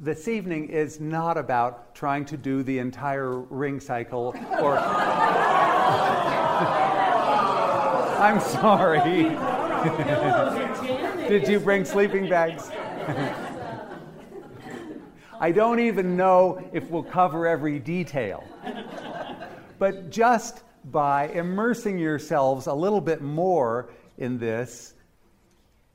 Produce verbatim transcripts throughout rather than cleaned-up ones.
this evening is not about trying to do the entire ring cycle or... I'm sorry. Did you bring sleeping bags? I don't even know if we'll cover every detail. But just by immersing yourselves a little bit more in this,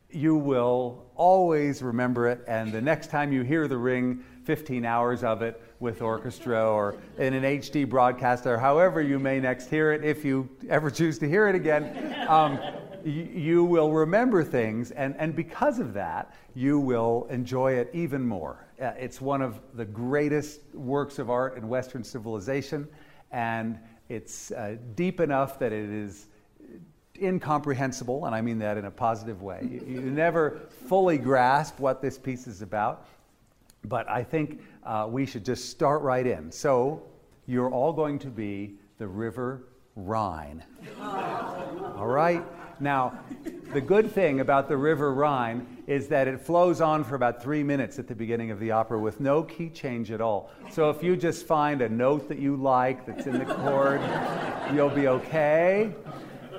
you will always remember it, and the next time you hear the ring, fifteen hours of it with orchestra or in an H D broadcast or however you may next hear it, if you ever choose to hear it again, um, you, you will remember things, and, and because of that, you will enjoy it even more. Uh, it's one of the greatest works of art in Western civilization, and it's uh, deep enough that it is incomprehensible, and I mean that in a positive way. You, you never fully grasp what this piece is about, but I think uh, we should just start right in. So you're all going to be the River Rhine. All right? Now, the good thing about the River Rhine is that it flows on for about three minutes at the beginning of the opera with no key change at all. So if you just find a note that you like that's in the chord, you'll be okay.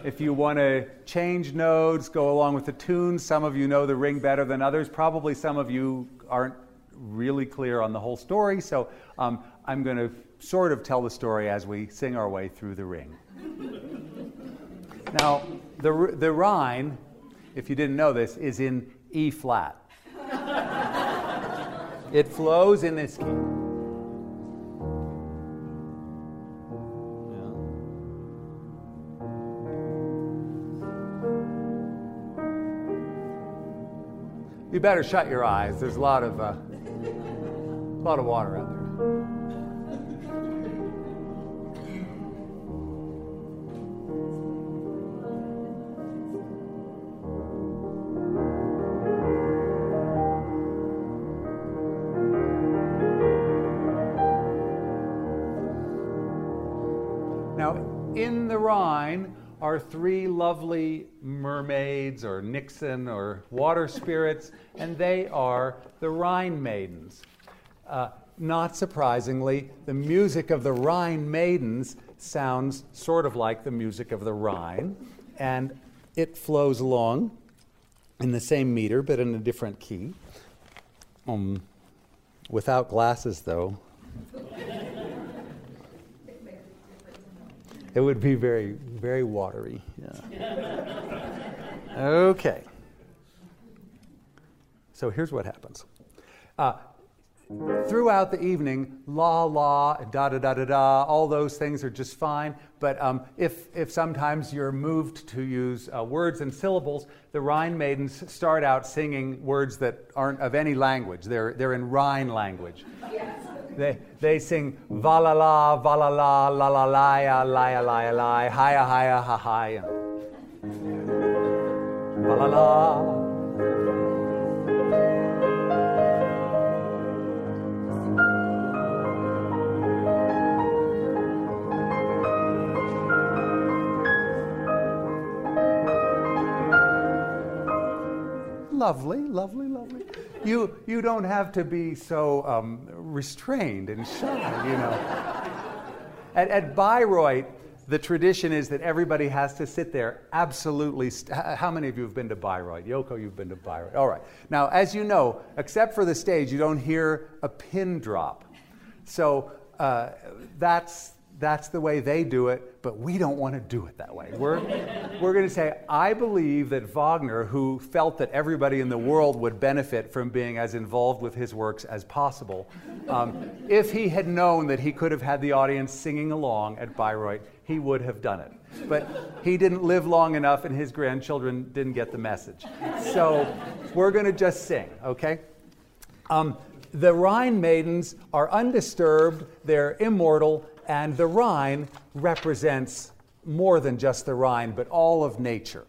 If you want to change notes, go along with the tune. Some of you know the ring better than others. Probably some of you aren't really clear on the whole story, so um, I'm going to sort of tell the story as we sing our way through the ring. Now, the, the Rhine, if you didn't know this, is in E flat. It flows in this key. You better shut your eyes. There's a lot of uh, a lot of water out there. Now, in the Rhine are three lovely mermaids or Nixen or water spirits, and they are the Rhine Maidens. Uh, not surprisingly, the music of the Rhine Maidens sounds sort of like the music of the Rhine, and it flows along in the same meter but in a different key. Um, without glasses, though. It would be very, very watery. Yeah. Okay. So here's what happens. Uh, throughout the evening, la la, da da da da da, all those things are just fine. But um, if if sometimes you're moved to use uh, words and syllables, the Rhine maidens start out singing words that aren't of any language. They're they're in Rhine language. Yes. They they sing Valhalla, Valhalla, la la la ya, la ya la ya la, hiya hiya ha ha ya. Valhalla. Lovely, lovely, lovely. You you don't have to be so um, restrained and shy, you know. At, at Bayreuth, the tradition is that everybody has to sit there absolutely... St- how many of you have been to Bayreuth? Yoko, you've been to Bayreuth. All right. Now, as you know, except for the stage, you don't hear a pin drop. So uh, that's that's the way they do it, but we don't want to do it that way. We're, we're going to say, I believe that Wagner, who felt that everybody in the world would benefit from being as involved with his works as possible, um, if he had known that he could have had the audience singing along at Bayreuth, he would have done it. But he didn't live long enough, and his grandchildren didn't get the message. So we're going to just sing, okay? Um, the Rhine maidens are undisturbed, they're immortal, and the Rhine represents more than just the Rhine, but all of nature.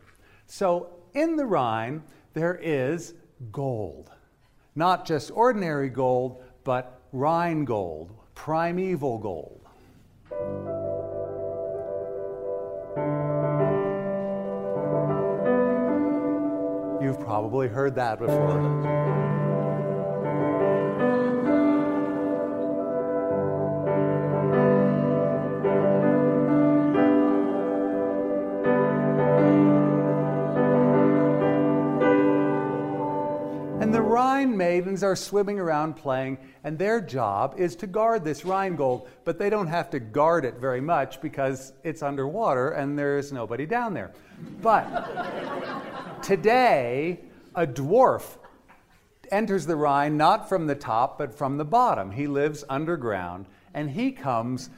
So in the Rhine, there is gold. Not just ordinary gold, but Rhine gold, primeval gold. You've probably heard that before. And the Rhine maidens are swimming around playing, and their job is to guard this Rheingold, but they don't have to guard it very much because it's underwater and there's nobody down there. But today, a dwarf enters the Rhine not from the top but from the bottom. He lives underground, and he comes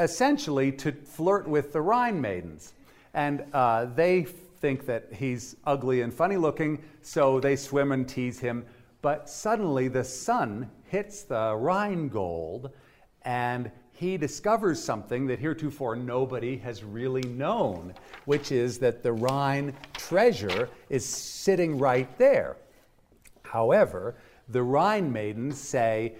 essentially to flirt with the Rhine maidens. And uh, they think that he's ugly and funny looking, so they swim and tease him. But suddenly the sun hits the Rheingold, and he discovers something that heretofore nobody has really known, which is that the Rhine treasure is sitting right there. However, the Rhine maidens say,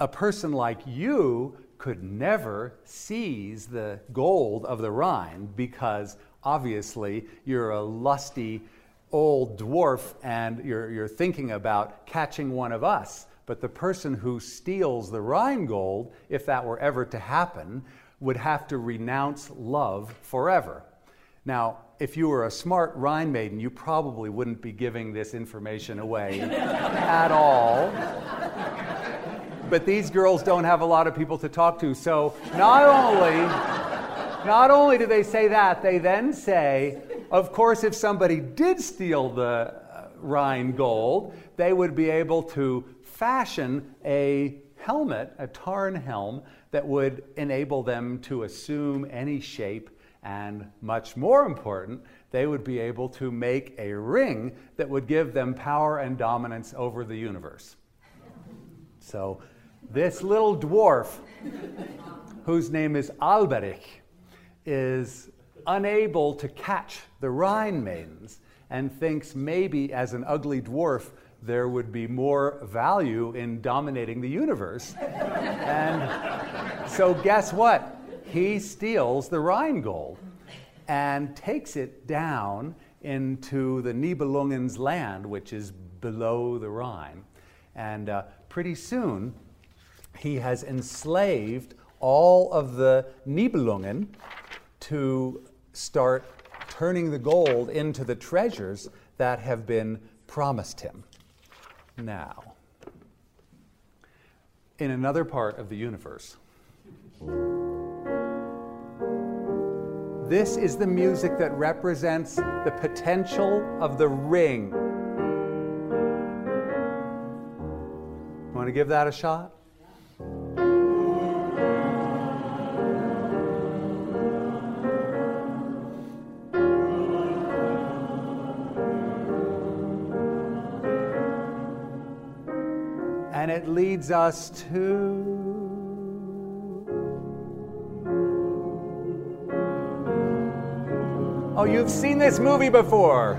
a person like you could never seize the gold of the Rhine because obviously you're a lusty old dwarf and you're, you're thinking about catching one of us. But the person who steals the Rhine gold, if that were ever to happen, would have to renounce love forever. Now, if you were a smart Rhine maiden, you probably wouldn't be giving this information away at all. But these girls don't have a lot of people to talk to, so not only, not only do they say that, they then say, of course, if somebody did steal the Rhine gold, they would be able to fashion a helmet, a Tarnhelm, that would enable them to assume any shape, and much more important, they would be able to make a ring that would give them power and dominance over the universe. So this little dwarf, whose name is Alberich, is unable to catch the Rhine maidens and thinks maybe as an ugly dwarf there would be more value in dominating the universe. And so guess what? He steals the Rhine gold and takes it down into the Nibelungen's land, which is below the Rhine. And uh, pretty soon, he has enslaved all of the Nibelungen to start turning the gold into the treasures that have been promised him. Now, in another part of the universe. This is the music that represents the potential of the ring. Want to give that a shot? And it leads us to oh, you've seen this movie before.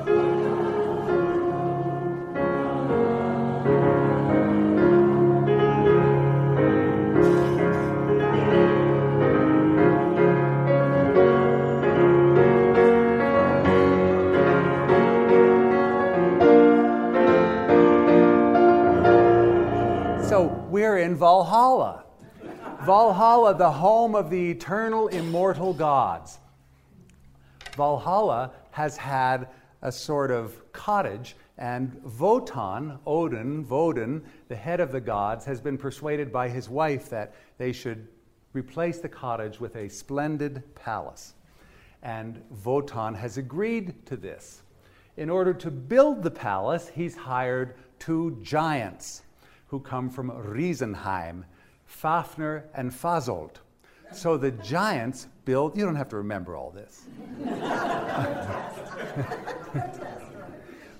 So we're in Valhalla. Valhalla, the home of the eternal, immortal gods. Valhalla has had a sort of cottage, and Wotan, Odin, Woden, the head of the gods, has been persuaded by his wife that they should replace the cottage with a splendid palace. And Wotan has agreed to this. In order to build the palace, he's hired two giants who come from Riesenheim, Fafner and Fasolt. So the giants build, you don't have to remember all this.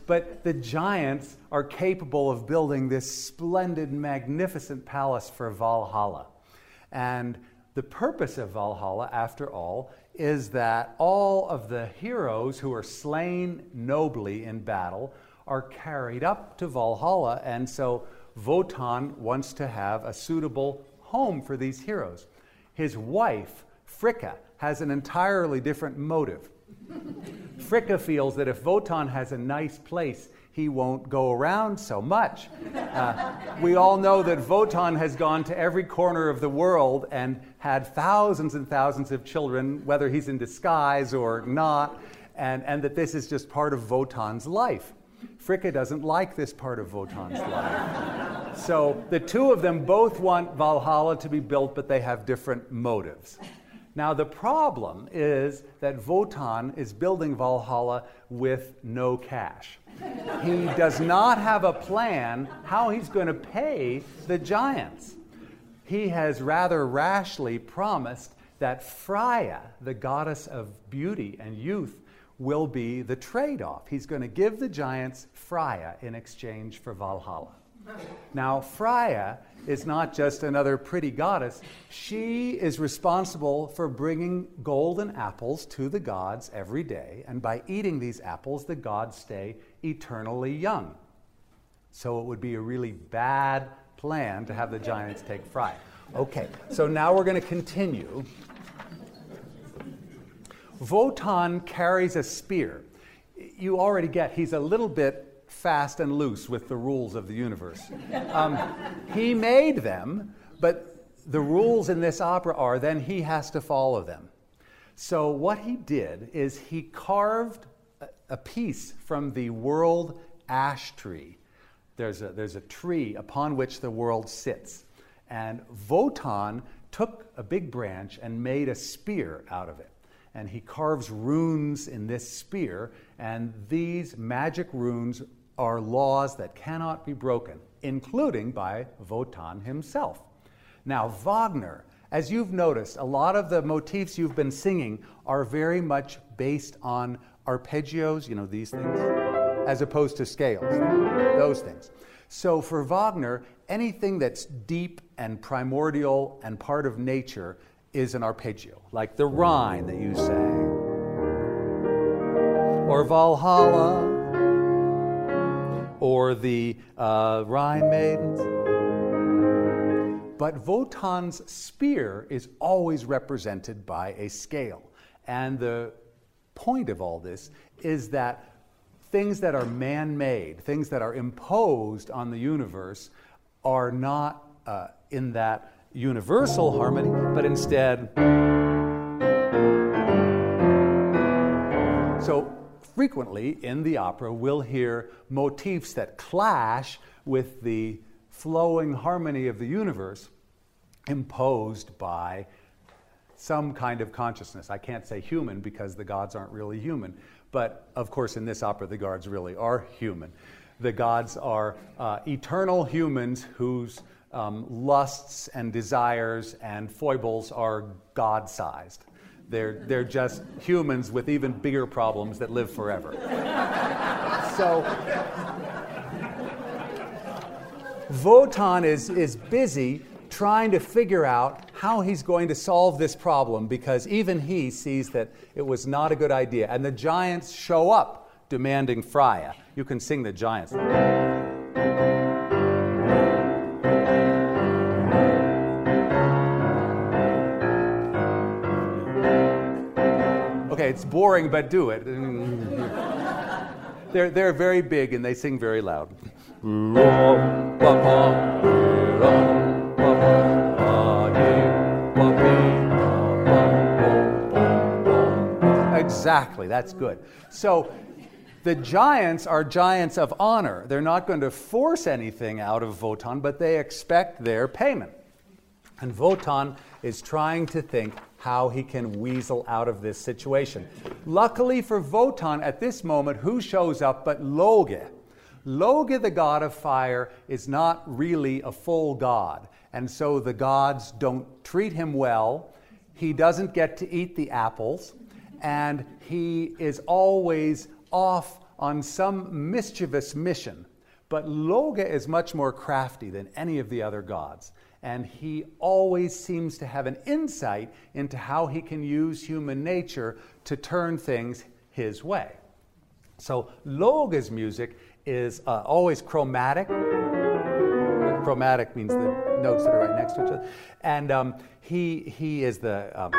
But the giants are capable of building this splendid, magnificent palace for Valhalla. And the purpose of Valhalla, after all, is that all of the heroes who are slain nobly in battle are carried up to Valhalla, and so Wotan wants to have a suitable home for these heroes. His wife, Fricka, has an entirely different motive. Fricka feels that if Wotan has a nice place, he won't go around so much. Uh, we all know that Wotan has gone to every corner of the world and had thousands and thousands of children, whether he's in disguise or not, and, and that this is just part of Wotan's life. Fricka doesn't like this part of Wotan's life. So the two of them both want Valhalla to be built, but they have different motives. Now the problem is that Wotan is building Valhalla with no cash. He does not have a plan how he's going to pay the giants. He has rather rashly promised that Freya, the goddess of beauty and youth, will be the trade-off. He's going to give the giants Freya in exchange for Valhalla. Now, Freya is not just another pretty goddess. She is responsible for bringing golden apples to the gods every day, and by eating these apples, the gods stay eternally young. So it would be a really bad plan to have the giants take Freya. Okay, so now we're going to continue. Wotan carries a spear. You already get he's a little bit fast and loose with the rules of the universe. Um, he made them, but the rules in this opera are then he has to follow them. So what he did is he carved a piece from the world ash tree. There's a, there's a tree upon which the world sits. And Wotan took a big branch and made a spear out of it. And he carves runes in this spear, and these magic runes are laws that cannot be broken, including by Wotan himself. Now, Wagner, as you've noticed, a lot of the motifs you've been singing are very much based on arpeggios, you know, these things, as opposed to scales, those things. So for Wagner, anything that's deep and primordial and part of nature is an arpeggio, like the Rhine that you sang, or Valhalla, or the uh, Rhine maidens. But Wotan's spear is always represented by a scale. And the point of all this is that things that are man-made, things that are imposed on the universe, are not uh, in that universal harmony, but instead... So, frequently in the opera, we'll hear motifs that clash with the flowing harmony of the universe imposed by some kind of consciousness. I can't say human because the gods aren't really human, but of course in this opera the gods really are human. The gods are uh, eternal humans whose um, lusts and desires and foibles are god-sized. They're, they're just humans with even bigger problems that live forever. So, Wotan is, is busy trying to figure out how he's going to solve this problem, because even he sees that it was not a good idea. And the giants show up demanding Freya. You can sing the giants. It's boring, but do it. they're, they're very big, and they sing very loud. Exactly, that's good. So the giants are giants of honor. They're not going to force anything out of Wotan, but they expect their payment. And Wotan is trying to think how he can weasel out of this situation. Luckily for Wotan, at this moment, who shows up but Loge? Loge, the god of fire, is not really a full god, and so the gods don't treat him well. He doesn't get to eat the apples, and he is always off on some mischievous mission. But Loge is much more crafty than any of the other gods, and he always seems to have an insight into how he can use human nature to turn things his way. So Loge's music is uh, always chromatic. Chromatic means the notes that are right next to each other. And um, he, he is the... Um...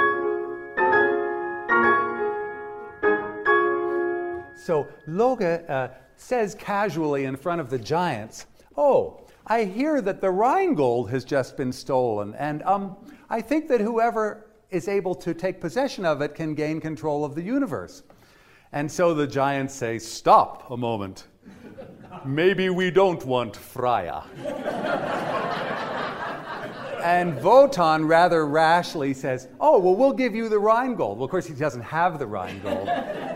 So Loge uh, says casually in front of the giants, "Oh, I hear that the Rheingold has just been stolen, and um, I think that whoever is able to take possession of it can gain control of the universe." And so the giants say, "Stop a moment. Maybe we don't want Freya. And Wotan rather rashly says, oh, well, we'll give you the Rheingold. Well, of course, he doesn't have the Rheingold,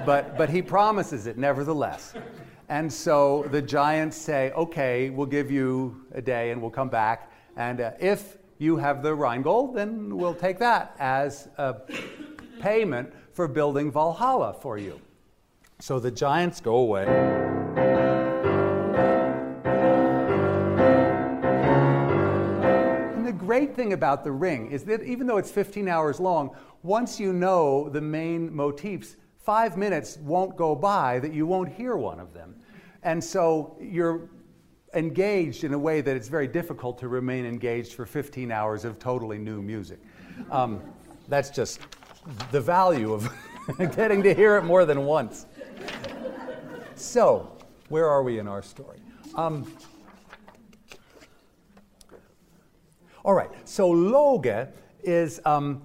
but, but he promises it nevertheless. And so the giants say, okay, we'll give you a day and we'll come back. And uh, if you have the Rheingold, then we'll take that as a payment for building Valhalla for you. So the giants go away. And the great thing about the ring is that even though it's fifteen hours long, once you know the main motifs, five minutes won't go by that you won't hear one of them. And so you're engaged in a way that it's very difficult to remain engaged for fifteen hours of totally new music. Um, that's just the value of getting to hear it more than once. So, where are we in our story? Um, all right, so Loge is um,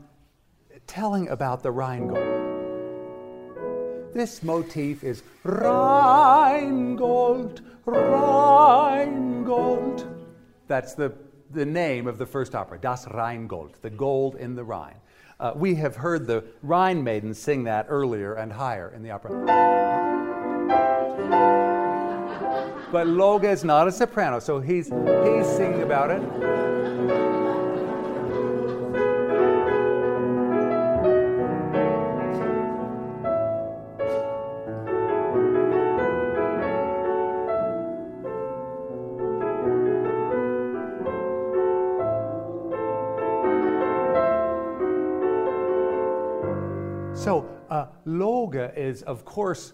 telling about the Rheingold. This motif is Rheingold, Rheingold. That's the, the name of the first opera, Das Rheingold, the gold in the Rhine. Uh, we have heard the Rhine maidens sing that earlier and higher in the opera. But Loge is not a soprano, so he's, he's singing about it. So uh, Loge is, of course,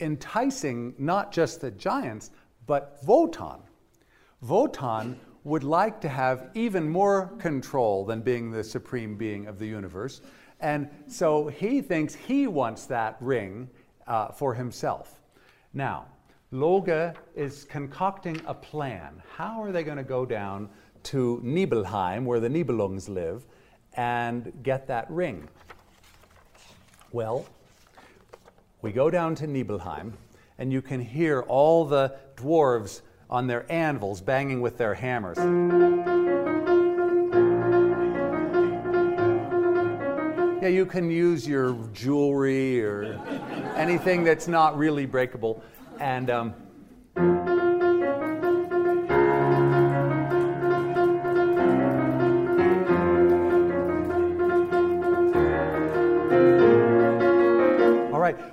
enticing not just the giants, but Wotan. Wotan would like to have even more control than being the supreme being of the universe. And so he thinks he wants that ring uh, for himself. Now, Loge is concocting a plan. How are they going to go down to Nibelheim, where the Nibelungs live, and get that ring? Well, we go down to Nibelheim, and you can hear all the dwarves on their anvils banging with their hammers. Yeah, you can use your jewelry or anything that's not really breakable. And um,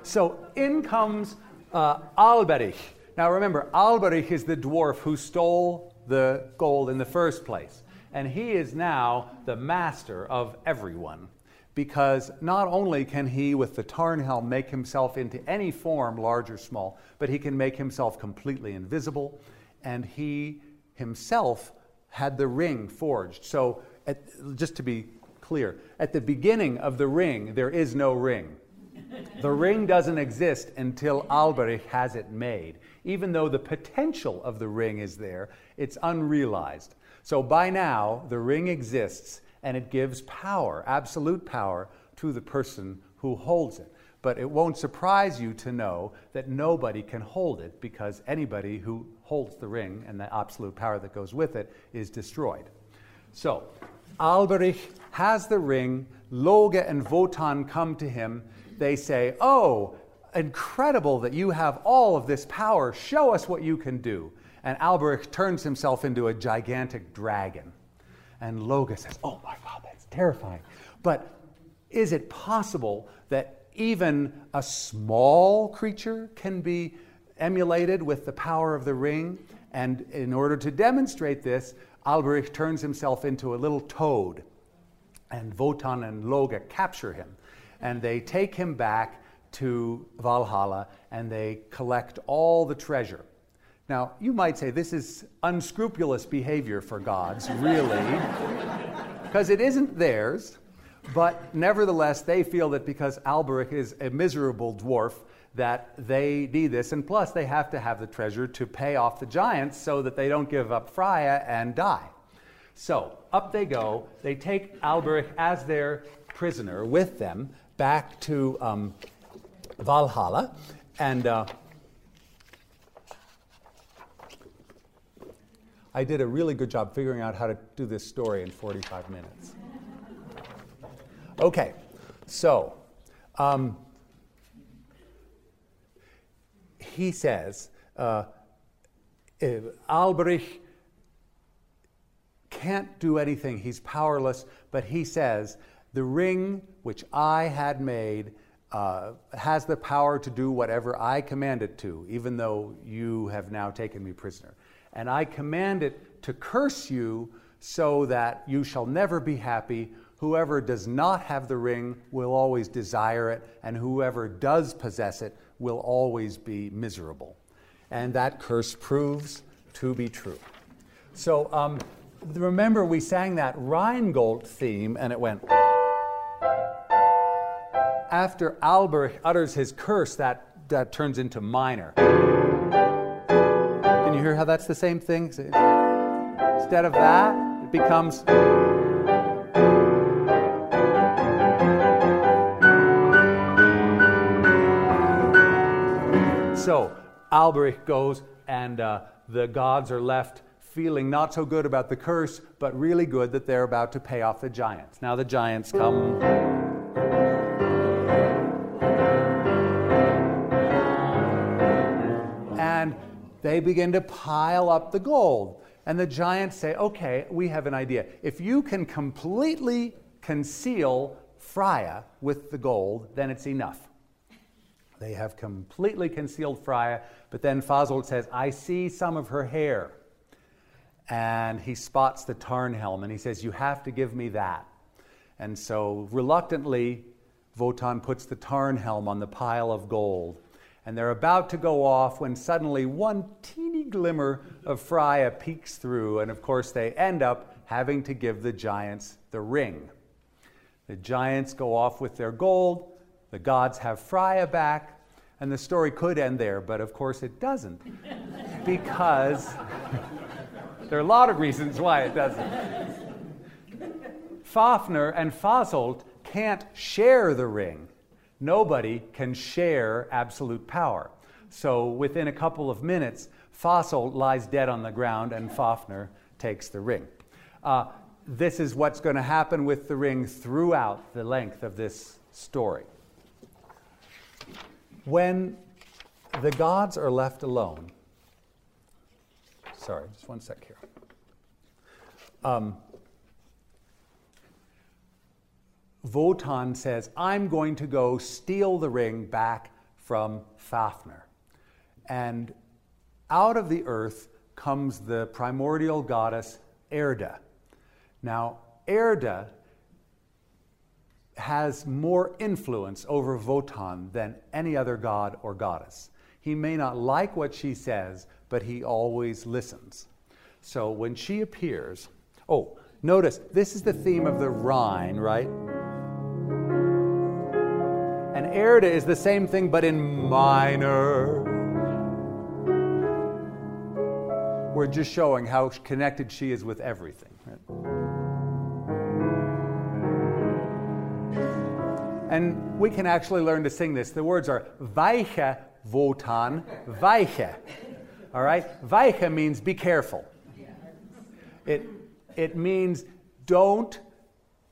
So in comes uh, Alberich. Now remember, Alberich is the dwarf who stole the gold in the first place. And he is now the master of everyone, because not only can he, with the Tarnhelm, make himself into any form, large or small, but he can make himself completely invisible. And he himself had the ring forged. So at, just to be clear, at the beginning of the ring, there is no ring. The ring doesn't exist until Alberich has it made. Even though the potential of the ring is there, it's unrealized. So by now, the ring exists, and it gives power, absolute power, to the person who holds it. But it won't surprise you to know that nobody can hold it, because anybody who holds the ring and the absolute power that goes with it is destroyed. So Alberich has the ring. Loge and Wotan come to him. They say, oh, incredible that you have all of this power. Show us what you can do. And Alberich turns himself into a gigantic dragon. And Loge says, oh my God, that's terrifying. But is it possible that even a small creature can be emulated with the power of the ring? And in order to demonstrate this, Alberich turns himself into a little toad. And Wotan and Loge capture him. And they take him back to Valhalla, and they collect all the treasure. Now, you might say this is unscrupulous behavior for gods, really, because it isn't theirs. But nevertheless, they feel that because Alberich is a miserable dwarf, that they need this. And plus, they have to have the treasure to pay off the giants so that they don't give up Freya and die. So up they go. They take Alberich as their prisoner with them back to um, Valhalla, and uh, I did a really good job figuring out how to do this story in forty-five minutes. Okay, so um, he says, uh, Alberich can't do anything, he's powerless, but he says, the ring which I had made uh, has the power to do whatever I command it to, even though you have now taken me prisoner. And I command it to curse you so that you shall never be happy. Whoever does not have the ring will always desire it, and whoever does possess it will always be miserable. And that curse proves to be true. So um, remember we sang that Rheingold theme, and it went... After Alberich utters his curse, that, that turns into minor. Can you hear how that's the same thing? Instead of that, it becomes... So Alberich goes, and uh, the gods are left feeling not so good about the curse, but really good that they're about to pay off the giants. Now the giants come. And they begin to pile up the gold. And the giants say, okay, we have an idea. If you can completely conceal Freya with the gold, then it's enough. They have completely concealed Freya, but then Fasolt says, I see some of her hair. And he spots the Tarnhelm, and he says, you have to give me that. And so, reluctantly, Wotan puts the Tarnhelm on the pile of gold. And they're about to go off when suddenly one teeny glimmer of Freya peeks through, and of course they end up having to give the giants the ring. The giants go off with their gold. The gods have Freya back, and the story could end there, but of course it doesn't, because there are a lot of reasons why it doesn't. Fafner and Fasolt can't share the ring. Nobody can share absolute power. So within a couple of minutes, Fasolt lies dead on the ground and Fafner takes the ring. Uh, this is what's going to happen with the ring throughout the length of this story. When the gods are left alone, sorry, just one sec here. Um, Wotan says, I'm going to go steal the ring back from Fafner. And out of the earth comes the primordial goddess Erda. Now, Erda has more influence over Wotan than any other god or goddess. He may not like what she says, but he always listens. So when she appears, oh, notice, this is the theme of the Rhine, right? And Erda is the same thing, but in minor. We're just showing how connected she is with everything, right? And we can actually learn to sing this. The words are weiche Wotan, weiche. All right? Weiche means be careful. It, it means don't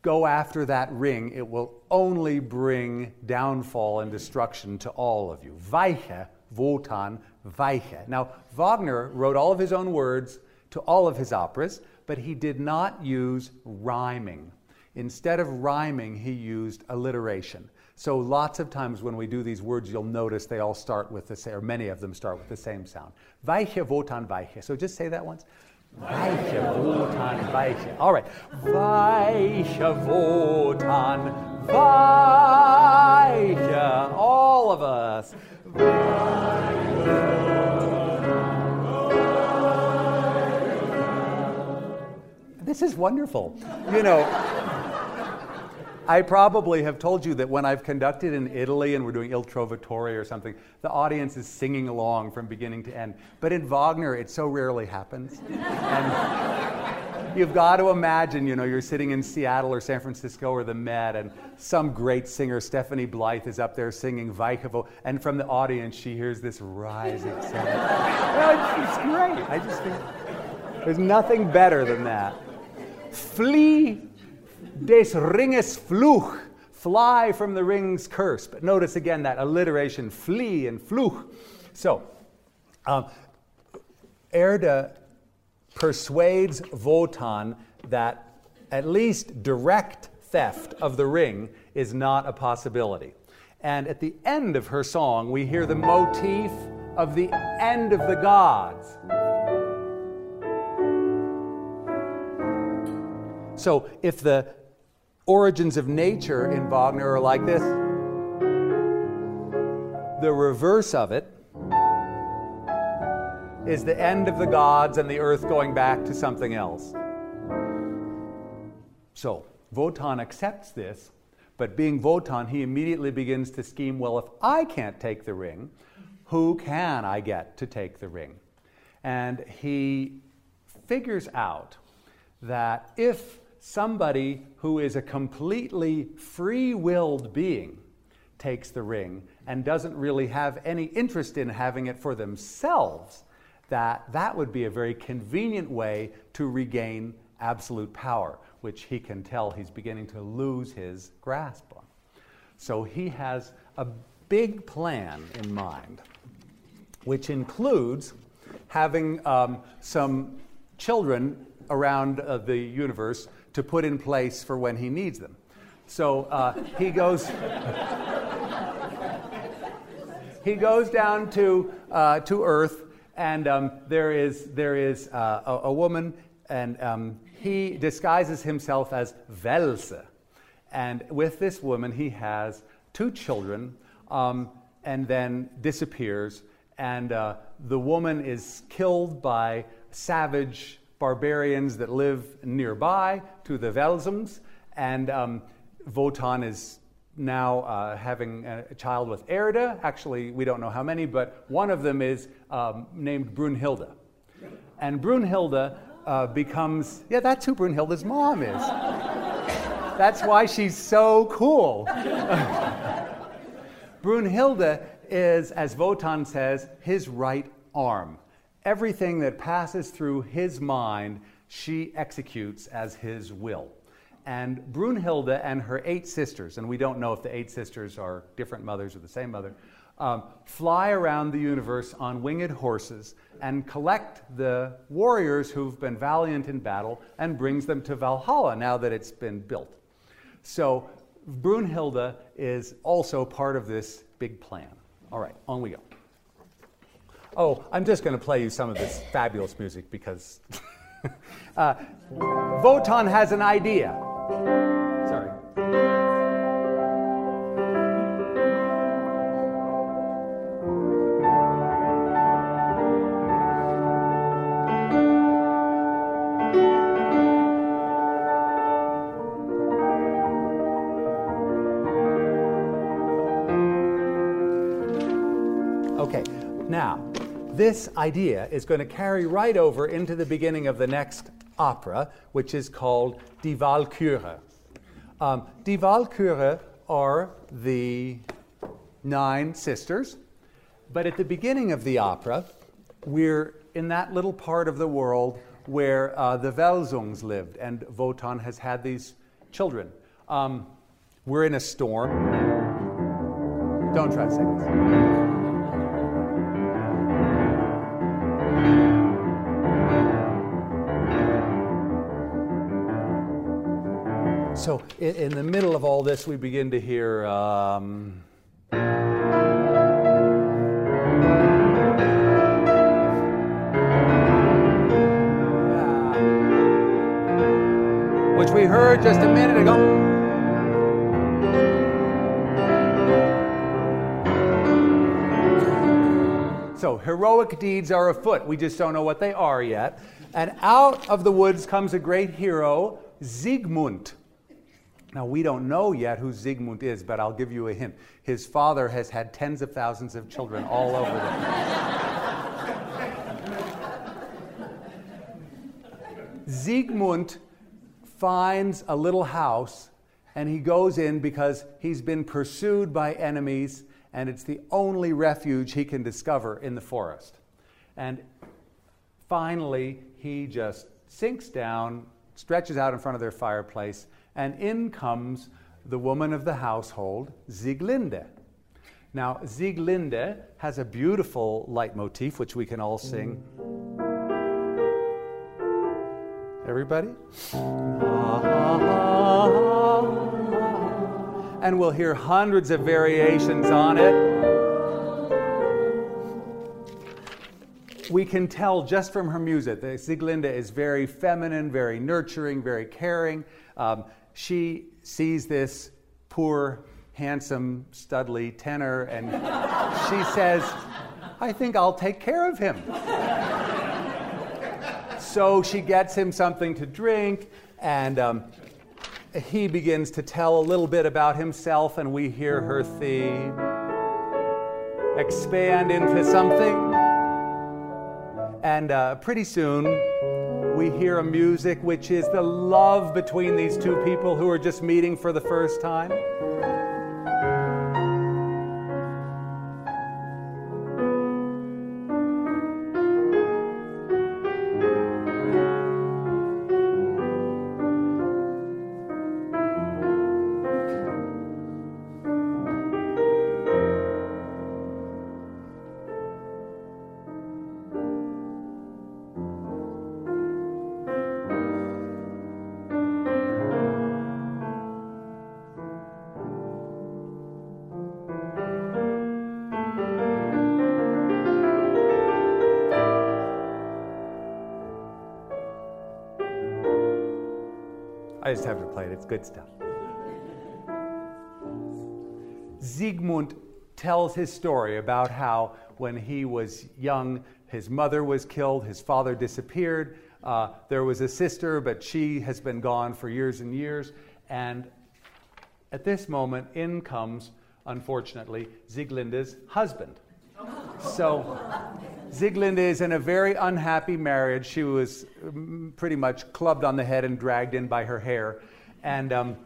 go after that ring. It will only bring downfall and destruction to all of you. Weiche Wotan, weiche. Now, Wagner wrote all of his own words to all of his operas, but he did not use rhyming. Instead of rhyming, he used alliteration. So lots of times when we do these words, you'll notice they all start with the same, or many of them start with the same sound. Weiche Wotan weiche. So just say that once. Weiche Wotan weiche. All right. Weiche Wotan weiche. All of us. This is wonderful. You know. I probably have told you that when I've conducted in Italy and we're doing Il Trovatore or something, the audience is singing along from beginning to end. But in Wagner, it so rarely happens. And you've got to imagine, you know, you're sitting in Seattle or San Francisco or the Met, and some great singer, Stephanie Blythe, is up there singing Weichevo, and from the audience, she hears this rising sound. Well, it's great. I just think There's nothing better than that. Flee des Ringes Fluch. Fly from the ring's curse. But notice again that alliteration, flee and fluch. So, um, Erda persuades Wotan that at least direct theft of the ring is not a possibility. And at the end of her song, we hear the motif of the end of the gods. So if the origins of nature in Wagner are like this, the reverse of it is the end of the gods and the earth going back to something else. So Wotan accepts this, but being Wotan, he immediately begins to scheme, well, if I can't take the ring, who can I get to take the ring? And he figures out that if somebody who is a completely free-willed being takes the ring and doesn't really have any interest in having it for themselves, that that would be a very convenient way to regain absolute power, which he can tell he's beginning to lose his grasp on. So he has a big plan in mind, which includes having um, some children around uh, the universe to put in place for when he needs them. So uh, he goes he goes down to uh, to Earth, and um, there is there is uh, a, a woman, and um, he disguises himself as Velse, and with this woman he has two children, um, and then disappears, and uh, the woman is killed by savage barbarians that live nearby to the Velsungs, and um, Wotan is now uh, having a, a child with Erda. Actually, we don't know how many, but one of them is um, named Brunhilde. And Brunhilde uh, becomes, yeah, that's who Brunhilde's mom is. That's why she's so cool. Brunhilde is, as Wotan says, his right arm. Everything that passes through his mind, she executes as his will. And Brunhilde and her eight sisters, and we don't know if the eight sisters are different mothers or the same mother, um, fly around the universe on winged horses and collect the warriors who've been valiant in battle and brings them to Valhalla now that it's been built. So Brunhilde is also part of this big plan. All right, on we go. Oh, I'm just going to play you some of this fabulous music because uh, Wotan has an idea. Sorry. Okay, now. This idea is going to carry right over into the beginning of the next opera, which is called Die Walküre. Um, Die Walküre are the nine sisters, but at the beginning of the opera, we're in that little part of the world where uh, the Welsungs lived, and Wotan has had these children. Um, we're in a storm. Don't try to sing this. So in, in the middle of all this, we begin to hear um, uh, which we heard just a minute ago. So heroic deeds are afoot. We just don't know what they are yet. And out of the woods comes a great hero, Siegmund. Now, we don't know yet who Siegmund is, but I'll give you a hint. His father has had tens of thousands of children all over them. Siegmund finds a little house, and he goes in because he's been pursued by enemies, and it's the only refuge he can discover in the forest. And finally, he just sinks down, stretches out in front of their fireplace, and in comes the woman of the household, Sieglinde. Now, Sieglinde has a beautiful leitmotif, which we can all sing. Everybody? And we'll hear hundreds of variations on it. We can tell just from her music that Sieglinde is very feminine, very nurturing, very caring. Um, she sees this poor, handsome, studly tenor, and she says, I think I'll take care of him. So she gets him something to drink, and um, he begins to tell a little bit about himself, and we hear her theme expand into something. And uh, pretty soon, we hear a music which is the love between these two people who are just meeting for the first time. I just have to play it, it's good stuff. Siegmund tells his story about how when he was young, his mother was killed, his father disappeared, uh, there was a sister, but she has been gone for years and years, and at this moment, in comes, unfortunately, Sieglinde's husband. So, Sieglinde is in a very unhappy marriage. She was pretty much clubbed on the head and dragged in by her hair. And um,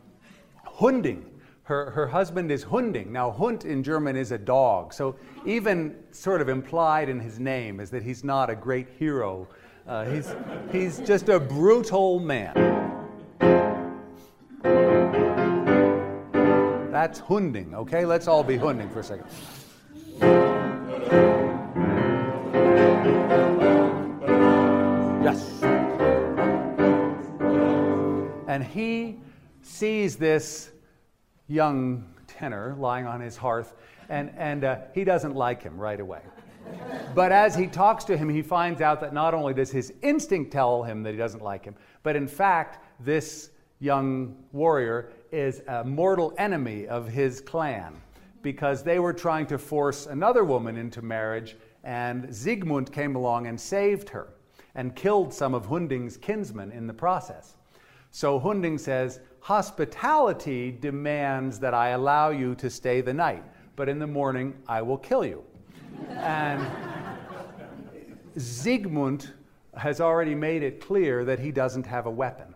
Hunding, her, her husband is Hunding. Now, Hund in German is a dog. So even sort of implied in his name is that he's not a great hero. Uh, he's, he's just a brutal man. That's Hunding, okay? Let's all be Hunding for a second. Yes. And he sees this young tenor lying on his hearth, and, and uh, he doesn't like him right away. But as he talks to him, he finds out that not only does his instinct tell him that he doesn't like him, but in fact, this young warrior is a mortal enemy of his clan, because they were trying to force another woman into marriage, and Siegmund came along and saved her and killed some of Hunding's kinsmen in the process. So Hunding says, hospitality demands that I allow you to stay the night, but in the morning I will kill you. And Siegmund has already made it clear that he doesn't have a weapon.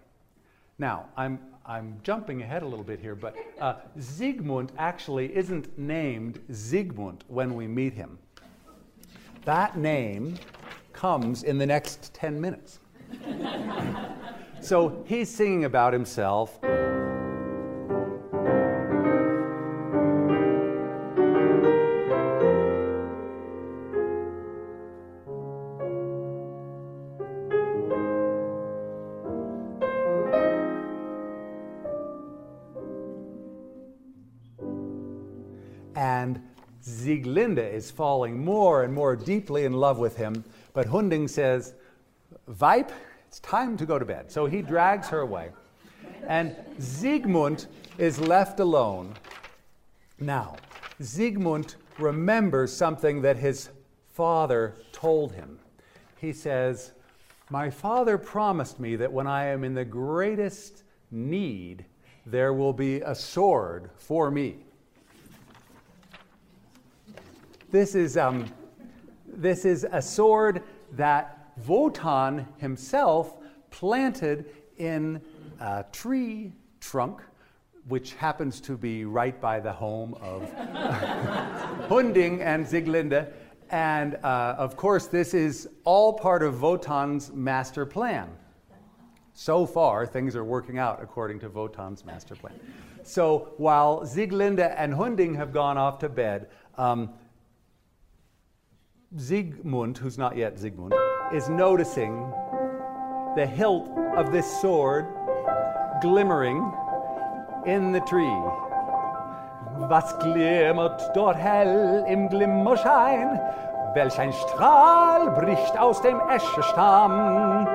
Now, I'm I'm jumping ahead a little bit here, but uh, Siegmund actually isn't named Siegmund when we meet him. That name comes in the next ten minutes. So he's singing about himself. And Sieglinde is falling more and more deeply in love with him, but Hunding says, Weib, it's time to go to bed. So he drags her away, and Siegmund is left alone. Now, Siegmund remembers something that his father told him. He says, my father promised me that when I am in the greatest need, there will be a sword for me. This is, um, this is a sword that Wotan himself planted in a tree trunk, which happens to be right by the home of Hunding and Sieglinde, And uh, of course, this is all part of Wotan's master plan. So far, things are working out according to Wotan's master plan. So while Sieglinde and Hunding have gone off to bed, um, Siegmund, who's not yet Siegmund, is noticing the hilt of this sword glimmering in the tree. Was glimmert dort hell im Glimmerschein? Welch ein Strahl bricht aus dem Eschestamm?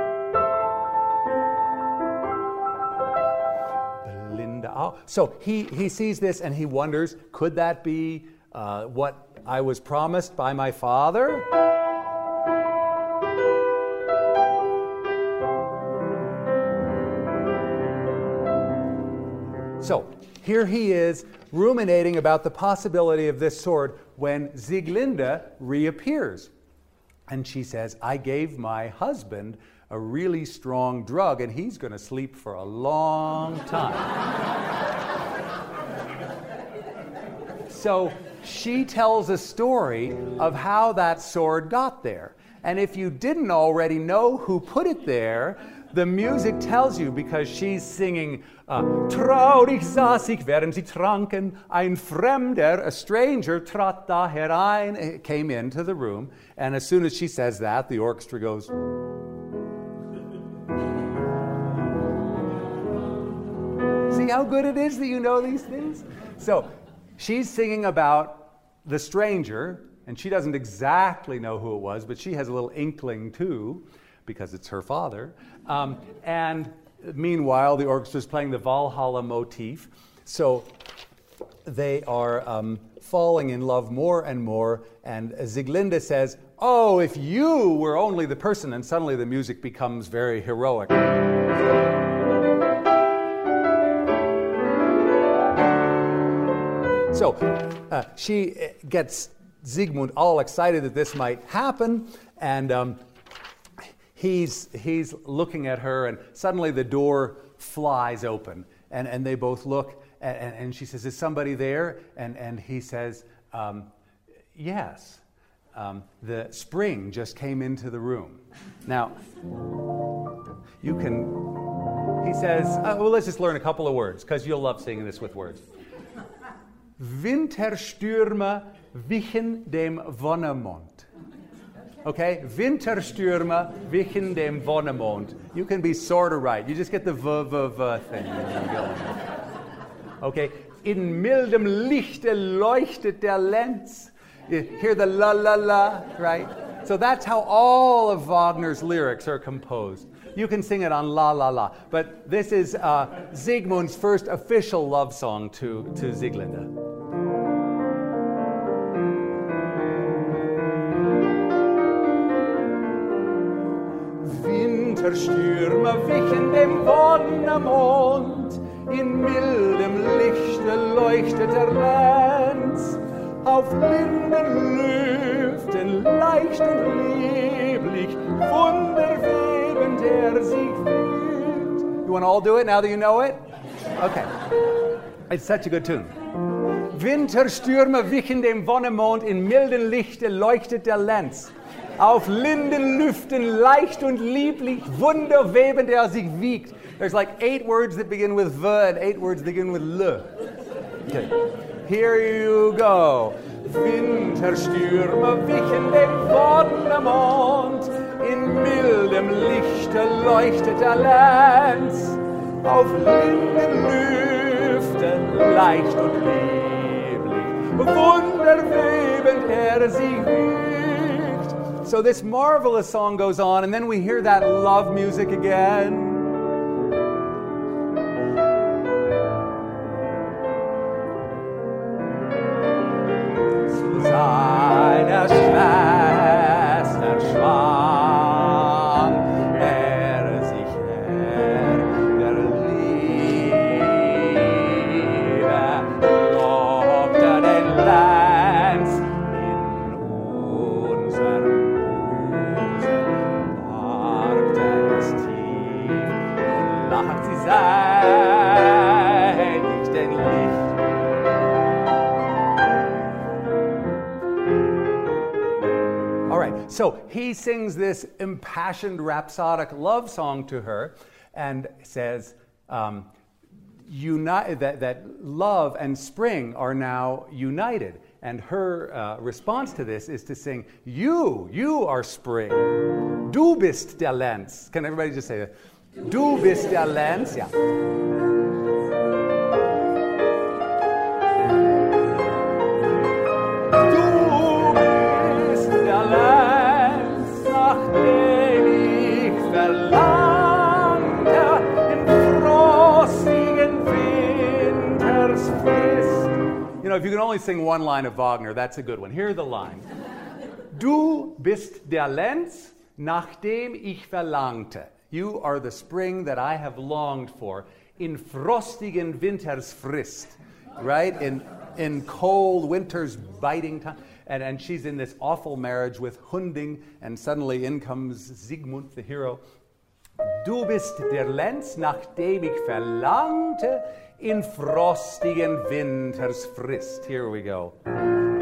Blinde Augen. So he, he sees this and he wonders, could that be uh, what I was promised by my father? So here he is ruminating about the possibility of this sword when Sieglinde reappears. And she says, I gave my husband a really strong drug and he's going to sleep for a long time. So she tells a story of how that sword got there. And if you didn't already know who put it there, the music tells you because she's singing, uh, Traurig saß ich, während sie tranken, ein Fremder, a stranger, trat da herein, came into the room. And as soon as she says that, the orchestra goes. See how good it is that you know these things? So she's singing about the stranger, and she doesn't exactly know who it was, but she has a little inkling too, because it's her father. Um, and meanwhile, the orchestra's playing the Valhalla motif. So they are um, falling in love more and more. And Sieglinde says, oh, if you were only the person, and suddenly the music becomes very heroic. So uh, she gets Siegmund all excited that this might happen, and um, he's, he's looking at her, and suddenly the door flies open, and, and they both look, and, and she says, is somebody there? And, and he says, um, yes, um, the spring just came into the room. Now, you can, he says, oh, well, let's just learn a couple of words, because you'll love singing this with words. Winterstürme wichen dem Wonnemond. Okay? Winterstürme wichen dem Wonnemond. You can be sort of right. You just get the v, v, v thing. Okay? In mildem Lichte leuchtet der Lenz. You hear the la, la, la, right? So that's how all of Wagner's lyrics are composed. You can sing it on La La La. But this is uh, Siegmund's first official love song to, to Sieglinde. Winterstürme wichen dem Wonnemond, in mildem Lichte leuchtet der Lenz, auf blinden Lüften leicht und lieblich, wunderwebend er sich fühlt. You want to all do it now that you know it? Okay. It's such a good tune. Winterstürme wichen dem Wonnemond, in milden Lichte leuchtet der Lenz. Auf linden Lüften, leicht und lieblich, wunderwebend er sich wiegt. There's like eight words that begin with V and eight words that begin with L. Okay. Here you go. Winterstürme wichen dem Wonnemond, in mildem Lichte leuchtet der Lenz. Auf linden Lüften, leicht und lieblich, wunderwebend er sich wiegt. So this marvelous song goes on, and then we hear that love music again. So he sings this impassioned rhapsodic love song to her and says um, uni- that, that love and spring are now united. And her uh, response to this is to sing, you, you are spring. Du bist der Lenz. Can everybody just say that? Du bist der Lenz, yeah. If you can only sing one line of Wagner, that's a good one. Here are the lines. Du bist der Lenz, nach dem ich verlangte. You are the spring that I have longed for, in frostigen Wintersfrist, right? In, in cold winter's biting time. And, and she's in this awful marriage with Hunding, and suddenly in comes Siegmund, the hero. Du bist der Lenz, nach dem ich verlangte, in frostigen Wintersfrist. Here we go. And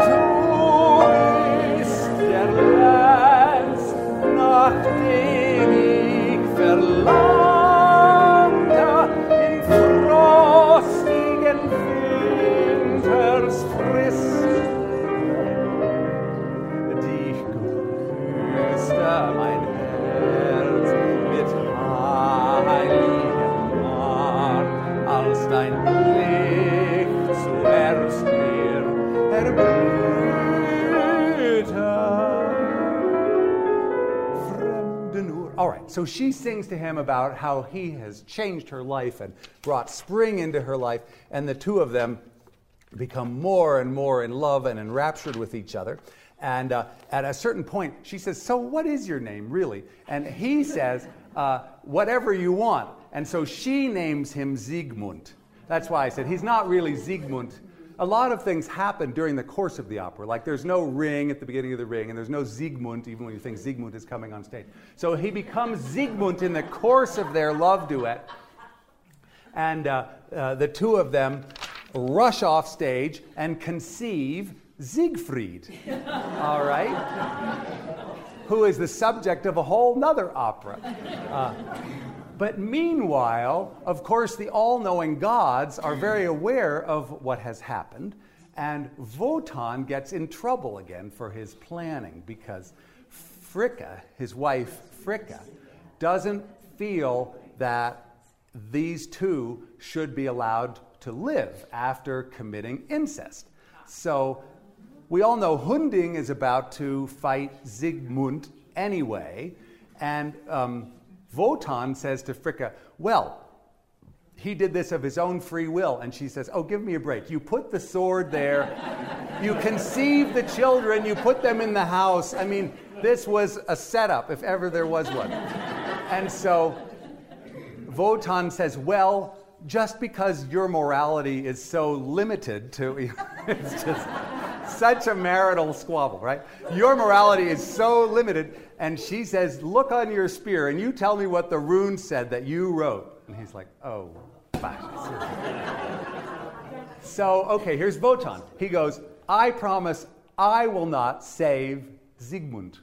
du bist der Lenz, nach dem ich verlangte, in frostigen Wintersfrist. Dich grüßte mein Herz mit Heil. Als dein Blick zuerst mir erblühte, fremden Uhr. All right, so she sings to him about how he has changed her life and brought spring into her life, and the two of them become more and more in love and enraptured with each other. And uh, at a certain point, she says, so what is your name, really? And he says, uh, whatever you want. And so she names him Siegmund. That's why I said he's not really Siegmund. A lot of things happen during the course of the opera. Like there's no ring at the beginning of the ring, and there's no Siegmund, even when you think Siegmund is coming on stage. So he becomes Siegmund in the course of their love duet. And uh, uh, the two of them rush off stage and conceive Siegfried, all right, who is the subject of a whole nother opera. Uh, but meanwhile, of course, the all-knowing gods are very aware of what has happened, and Wotan gets in trouble again for his planning because Fricka, his wife Fricka, doesn't feel that these two should be allowed to live after committing incest. So we all know Hunding is about to fight Siegmund anyway, and um, Wotan says to Fricka, well, he did this of his own free will, and she says, oh, give me a break. You put the sword there, you conceived the children, you put them in the house. I mean, this was a setup, if ever there was one. And so Wotan says, well, just because your morality is so limited to, it's just... such a marital squabble, right? Your morality is so limited. And she says, look on your spear and you tell me what the rune said that you wrote. And he's like, oh, so, okay, here's Wotan. He goes, I promise I will not save Siegmund.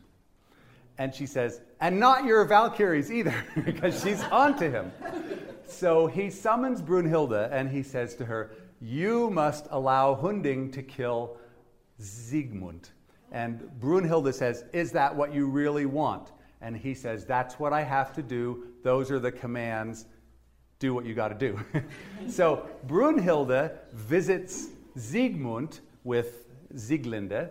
And she says, and not your Valkyries either, because she's onto him. So he summons Brunhilde and he says to her, you must allow Hunding to kill Siegmund. And Brunhilde says, is that what you really want? And he says, that's what I have to do. Those are the commands. Do what you got to do. So Brunhilde visits Siegmund with Sieglinde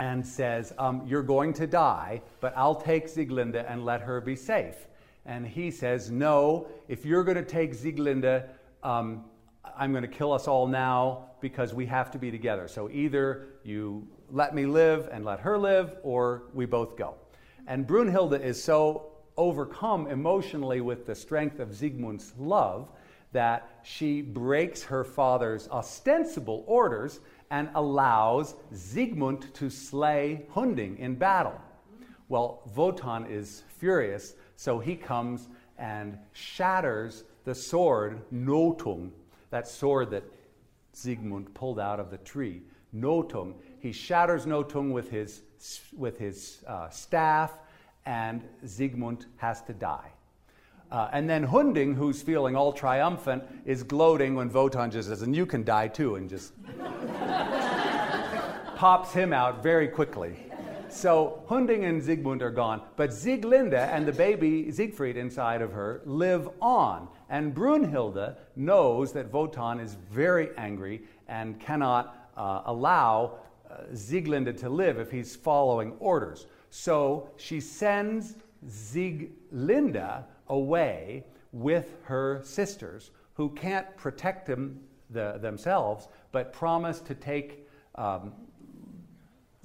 and says, um, you're going to die, but I'll take Sieglinde and let her be safe. And he says, no, if you're going to take Sieglinde, um, I'm going to kill us all now, because we have to be together. So either you let me live and let her live, or we both go. And Brunhilde is so overcome emotionally with the strength of Siegmund's love that she breaks her father's ostensible orders and allows Siegmund to slay Hunding in battle. Well, Wotan is furious, so he comes and shatters the sword Notung, that sword that Siegmund pulled out of the tree Notung. He shatters Notung with his, with his uh, staff, and Siegmund has to die. Uh, and then Hunding, who's feeling all triumphant, is gloating when Wotan just says, and you can die too, and just pops him out very quickly. So Hunding and Siegmund are gone, but Sieglinde and the baby Siegfried inside of her live on. And Brunhilde knows that Wotan is very angry and cannot uh, allow uh, Sieglinde to live if he's following orders. So she sends Sieglinde away with her sisters, who can't protect them the, themselves, but promise to take um,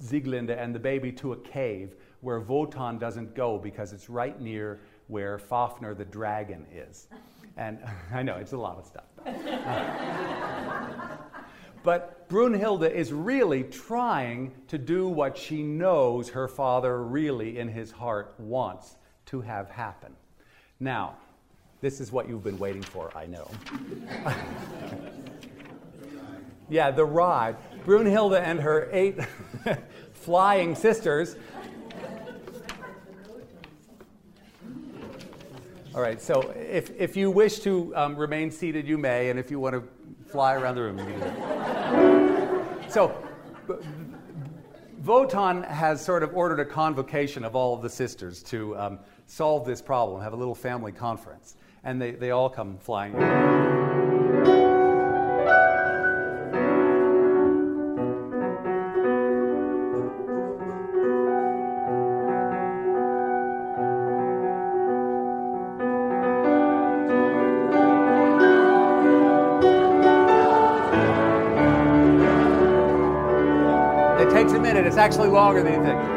Sieglinde and the baby to a cave where Wotan doesn't go because it's right near where Fafner the dragon is. And I know, it's a lot of stuff. Uh, but Brunhilde is really trying to do what she knows her father really in his heart wants to have happen. Now, this is what you've been waiting for, I know. Yeah, the ride. Brunhilde and her eight flying sisters. All right, so if, if you wish to um, remain seated, you may, and if you want to fly around the room, you can. So, b- Wotan has sort of ordered a convocation of all of the sisters to um, solve this problem, have a little family conference, and they, they all come flying in. It's actually longer than you think.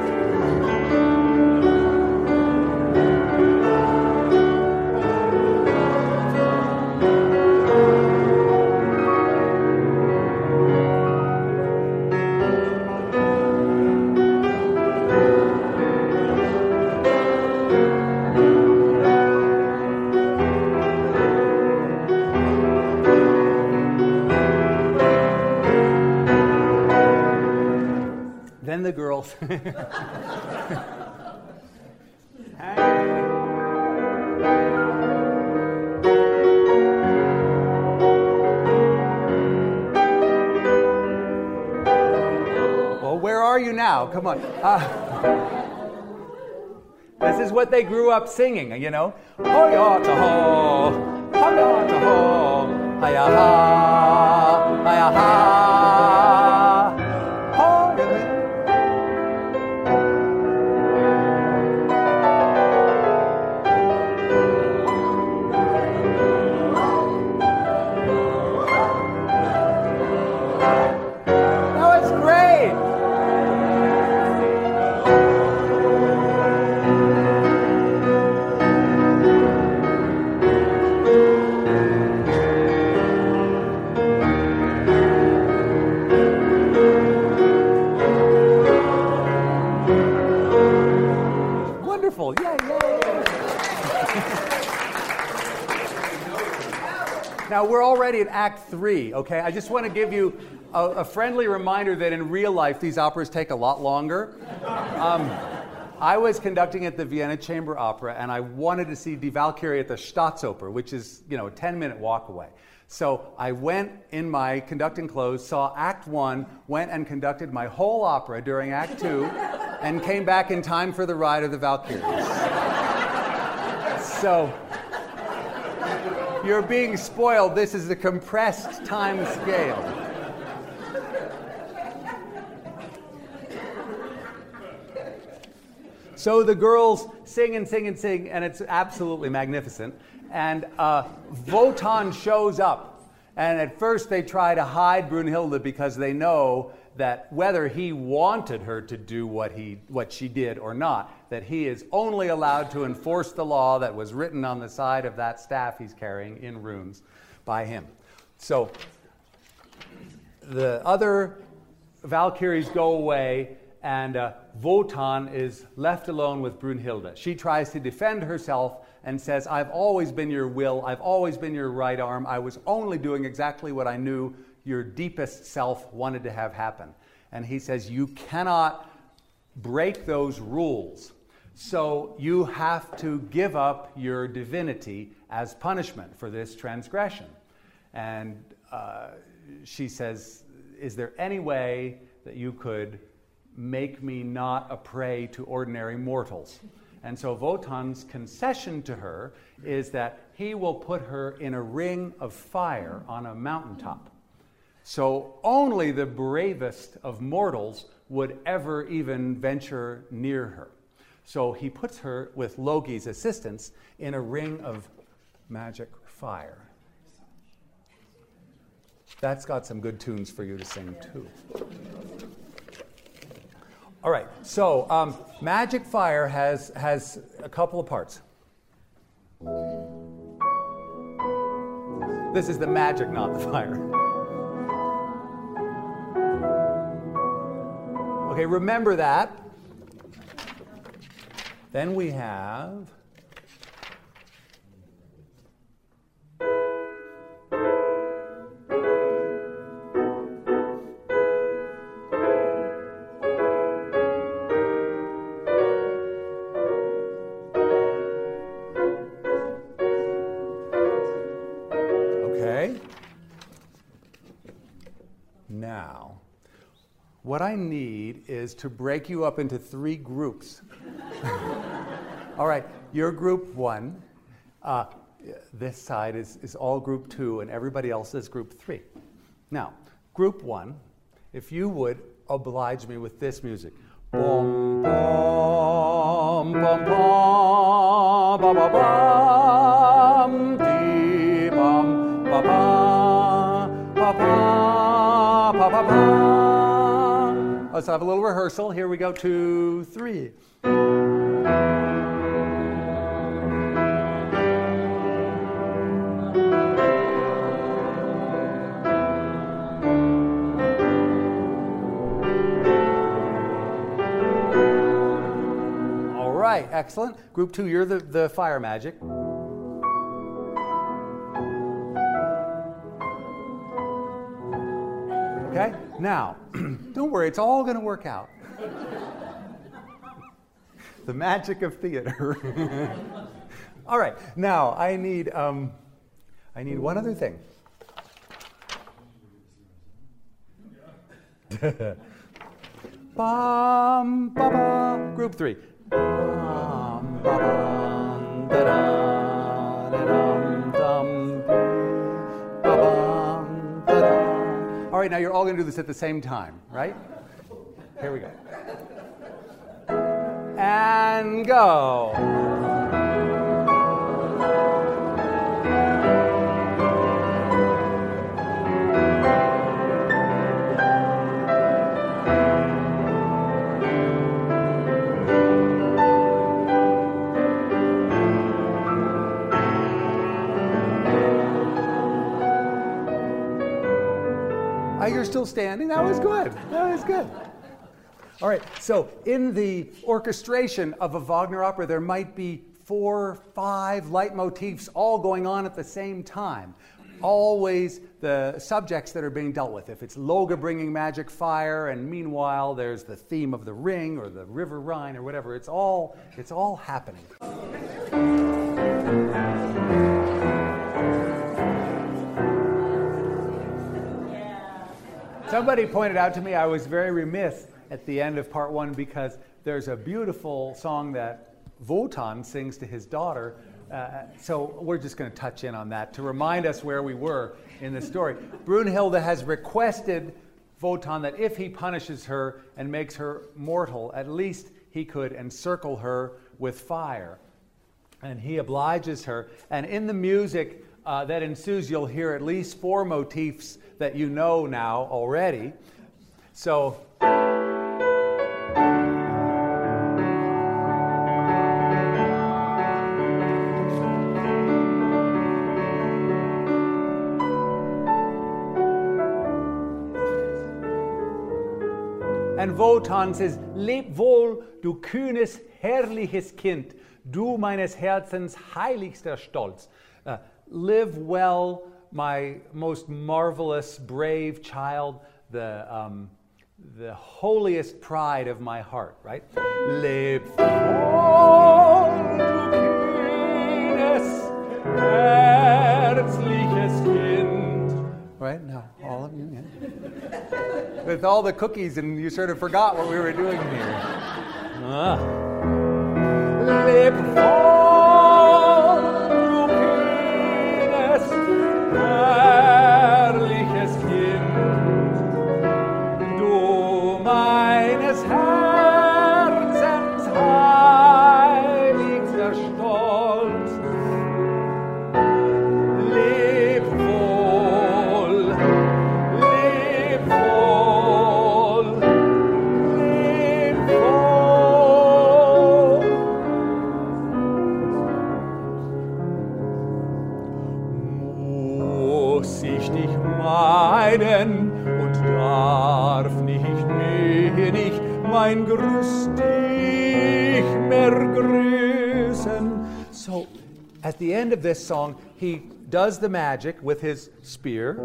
The girls. Well, where are you now? Come on. Uh, this is what they grew up singing, you know. Hoya to ho, hoya to ho, hiya ha, hiya ha. Now, we're already at Act three, okay? I just want to give you a, a friendly reminder that in real life, these operas take a lot longer. Um, I was conducting at the Vienna Chamber Opera, and I wanted to see Die Walküre at the Staatsoper, which is, you know, a ten-minute walk away. So I went in my conducting clothes, saw Act one, went and conducted my whole opera during Act two, and came back in time for the ride of the Walküres. So... you're being spoiled. This is the compressed time scale. So the girls sing and sing and sing, and it's absolutely magnificent. And uh, Wotan shows up. And at first they try to hide Brunhilde because they know that whether he wanted her to do what he what she did or not, that he is only allowed to enforce the law that was written on the side of that staff he's carrying in runes by him. So the other Valkyries go away, and uh, Wotan is left alone with Brunhilde. She tries to defend herself and says, I've always been your will, I've always been your right arm, I was only doing exactly what I knew your deepest self wanted to have happen. And he says, you cannot break those rules. So you have to give up your divinity as punishment for this transgression. And uh, she says, is there any way that you could make me not a prey to ordinary mortals? And so Wotan's concession to her is that he will put her in a ring of fire on a mountaintop. So only the bravest of mortals would ever even venture near her. So he puts her, with Logi's assistance, in a ring of magic fire. That's got some good tunes for you to sing, too. All right, so um, magic fire has, has a couple of parts. This is the magic, not the fire. Okay, remember that. Then we have okay. Now, what I need is to break you up into three groups. All right, you're group one. Uh, this side is, is all group two, and everybody else is group three. Now, group one, if you would oblige me with this music. Boom, boom, boom, boom, boom, boom, dee, boom, ba, ba, ba, ba, ba, ba, ba. Let's have a little rehearsal. Here we go, two, three. Excellent. Group two, you're the, the fire magic. Okay? Now, don't worry, it's all going to work out. The magic of theater. All right. Now, I need, um, I need one other thing. Bum, ba-ba. Group three. Bum, ba-bum, da-da, da-dum, dum, ba-bum, da-da. All right, now you're all going to do this at the same time, right? Here we go. And go. You're still standing. That was good. That was good. All right. So in the orchestration of a Wagner opera, there might be four, five leitmotifs all going on at the same time. Always the subjects that are being dealt with. If it's Loge bringing magic fire, and meanwhile there's the theme of the ring or the river Rhine or whatever. It's all, it's all happening. Somebody pointed out to me I was very remiss at the end of part one because there's a beautiful song that Wotan sings to his daughter. Uh, so we're just going to touch in on that to remind us where we were in the story. Brunhilde has requested Wotan that if he punishes her and makes her mortal, at least he could encircle her with fire. And he obliges her. And in the music uh, that ensues, you'll hear at least four motifs that you know now already. So, and Wotan says, leb wohl, du kühnes, herrliches Kind, du meines Herzens heiligster Stolz. Uh, live well, my most marvelous, brave child, the, um, the holiest pride of my heart, right? Leb froh, du kleines, herzliches Kind. Right? Now, all of you, yeah. With all the cookies, and you sort of forgot what we were doing here. Ah. Leb froh, du kleines, herrliches Kind. Du meines Herzens heiligster Stolz. Leb wohl, leb wohl, leb wohl. Muss ich dich meinen und darf nicht mehr dich mein Grüß dich mehr grüßen. So, at the end of this song, he does the magic with his spear.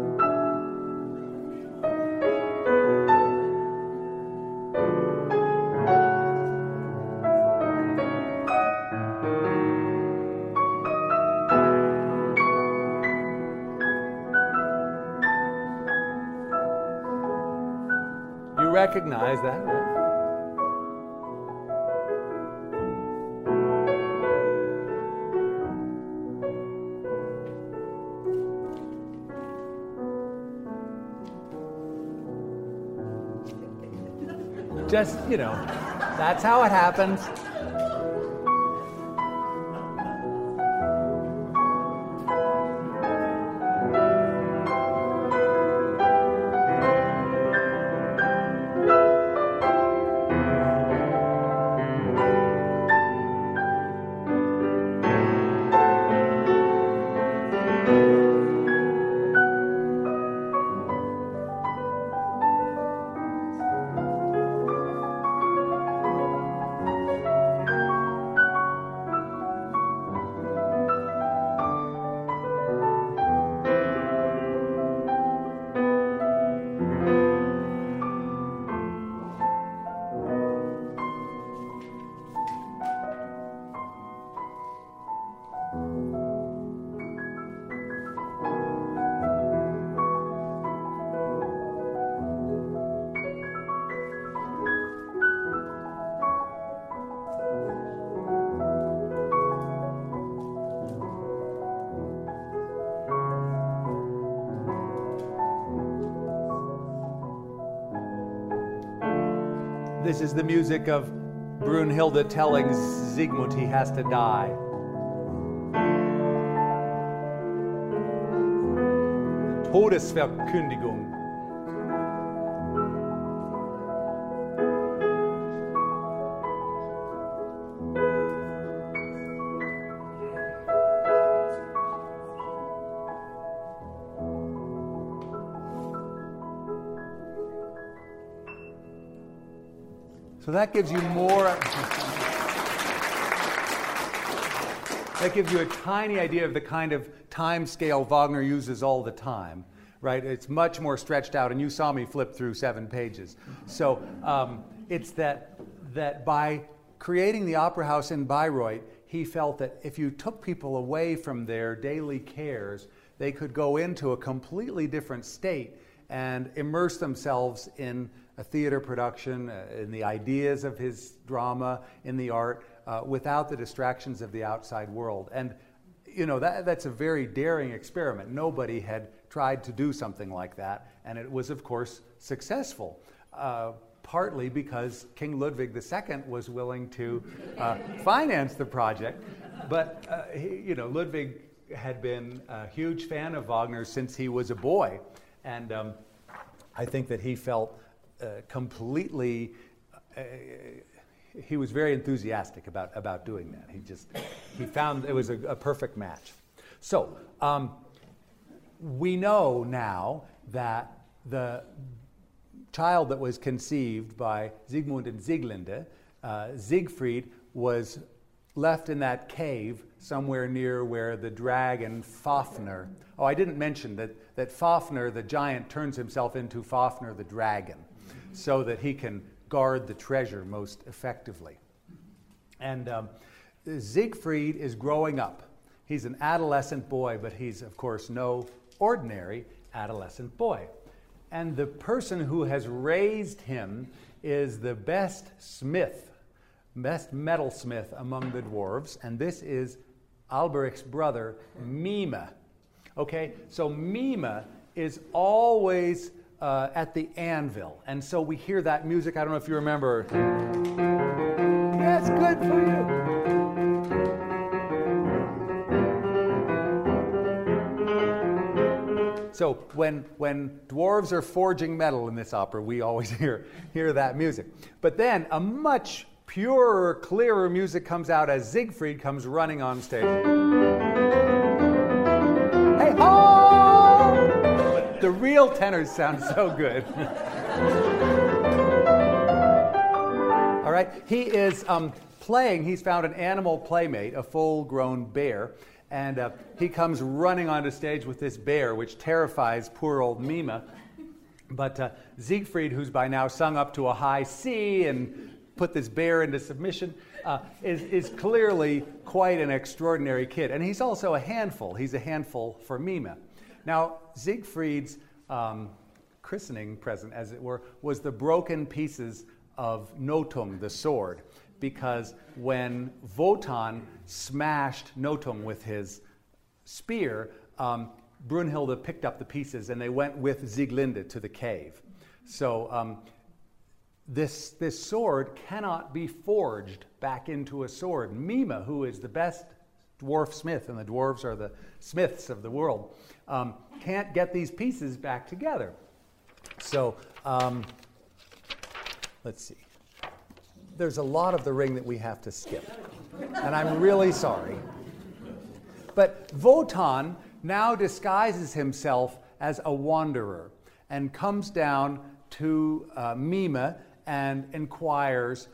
You recognize that, right? Just, you know, that's how it happens. This is the music of Brunhilde telling Siegmund he has to die. Todesverkündigung. So that gives you more, that gives you a tiny idea of the kind of time scale Wagner uses all the time, right? It's much more stretched out, and you saw me flip through seven pages. So um, it's that, that by creating the opera house in Bayreuth, he felt that if you took people away from their daily cares, they could go into a completely different state and immerse themselves in a theater production, uh, in the ideas of his drama, in the art, uh, without the distractions of the outside world. And, you know, that, that's a very daring experiment. Nobody had tried to do something like that, and it was, of course, successful, uh, partly because King Ludwig the Second was willing to uh, finance the project. But, uh, he, you know, Ludwig had been a huge fan of Wagner since he was a boy, and um, I think that he felt Uh, completely, uh, he was very enthusiastic about, about doing that. He just, he found it was a, a perfect match. So, um, we know now that the child that was conceived by Siegmund and Sieglinde, uh, Siegfried, was left in that cave somewhere near where the dragon Fafner. Oh, I didn't mention that, that Fafner, the giant, turns himself into Fafner, the dragon, so that he can guard the treasure most effectively. And um, Siegfried is growing up. He's an adolescent boy, but he's, of course, no ordinary adolescent boy. And the person who has raised him is the best smith, best metalsmith among the dwarves, and this is Alberich's brother, Mime. Okay, so Mime is always uh, at the anvil, and so we hear that music. I don't know if you remember. That's good for you. So when, when dwarves are forging metal in this opera, we always hear, hear that music. But then a much purer, clearer music comes out as Siegfried comes running on stage. Hey ho! The real tenors sound so good. All right, he is um, playing, he's found an animal playmate, a full-grown bear, and uh, he comes running onto stage with this bear, which terrifies poor old Mime. But uh, Siegfried, who's by now sung up to a high C and put this bear into submission, uh, is, is clearly quite an extraordinary kid. And he's also a handful. He's a handful for Mime. Now, Siegfried's um, christening present, as it were, was the broken pieces of Notung, the sword, because when Wotan smashed Notung with his spear, um, Brunhilde picked up the pieces and they went with Sieglinde to the cave. So um, this, this sword cannot be forged back into a sword. Mime, who is the best dwarf smith, and the dwarves are the smiths of the world, um, can't get these pieces back together. So um, let's see. There's a lot of the ring that we have to skip, and I'm really sorry. But Wotan now disguises himself as a wanderer and comes down to uh, Mime and inquires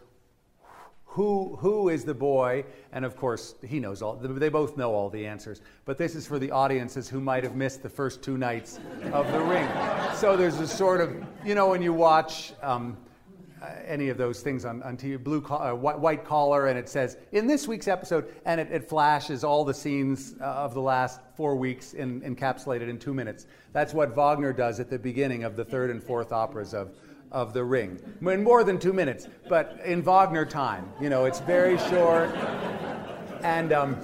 who, who is the boy, and of course he knows all, they both know all the answers, but this is for the audiences who might have missed the first two nights of the ring. So there's a sort of, you know, when you watch um, Uh, any of those things on, on T V, blue co- uh, white, white collar, and it says, in this week's episode, and it, it flashes all the scenes uh, of the last four weeks in, encapsulated in two minutes. That's what Wagner does at the beginning of the third and fourth operas of, of The Ring. In more than two minutes, but in Wagner time. You know, it's very short, and um,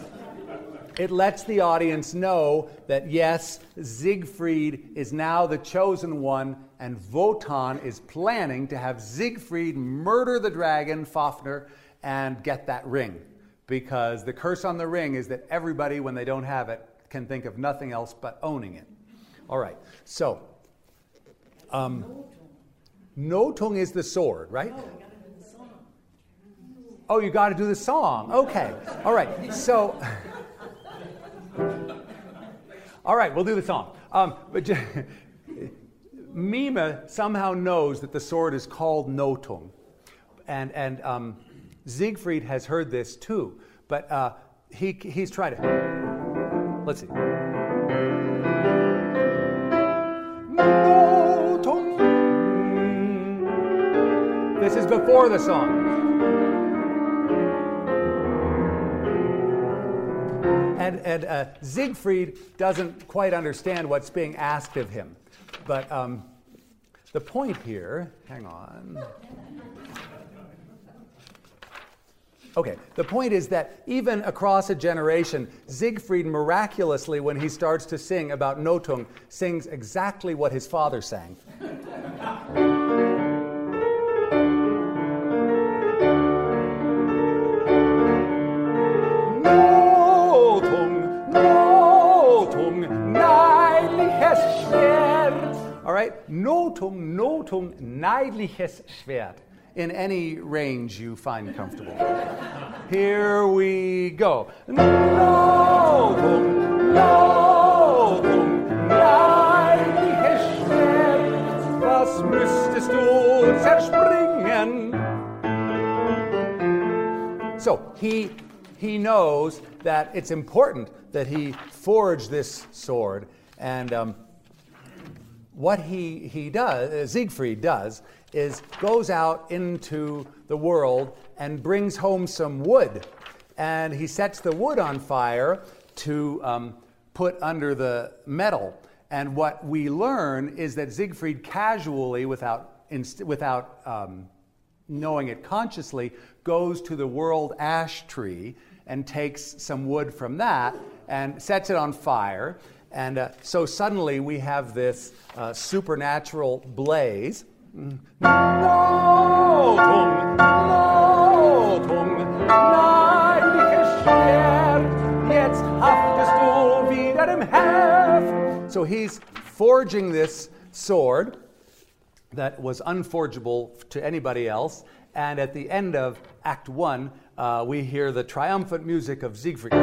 it lets the audience know that, yes, Siegfried is now the chosen one, and Wotan is planning to have Siegfried murder the dragon, Fafner, and get that ring. Because the curse on the ring is that everybody, when they don't have it, can think of nothing else but owning it. All right, so, um, Notung is the sword, right? Oh, you got to do the song. Okay, all right, so, all right, we'll do the song. Um, but just, Mime somehow knows that the sword is called Notung, and and um, Siegfried has heard this too, but uh, he he's trying to. Let's see. Notung. This is before the song, and and uh, Siegfried doesn't quite understand what's being asked of him. But um, the point here, hang on. Okay, the point is that even across a generation, Siegfried miraculously, when he starts to sing about Notung, sings exactly what his father sang. Notung, Notung, neidliches Schwert. In any range you find comfortable. Here we go. Notung, Notung, neidliches Schwert. Was müsstest du zerspringen? So, he... he knows that it's important that he forge this sword. And um, what he, he does, uh, Siegfried does, is goes out into the world and brings home some wood. And he sets the wood on fire to um, put under the metal. And what we learn is that Siegfried casually, without, inst- without um, knowing it consciously, goes to the world ash tree and takes some wood from that and sets it on fire. And uh, so suddenly we have this uh, supernatural blaze. Mm. Notung, Notung, neidiges Schwert, jetzt haftest du wieder im Heft. So he's forging this sword that was unforgeable to anybody else. And at the end of Act One, uh, we hear the triumphant music of Siegfried.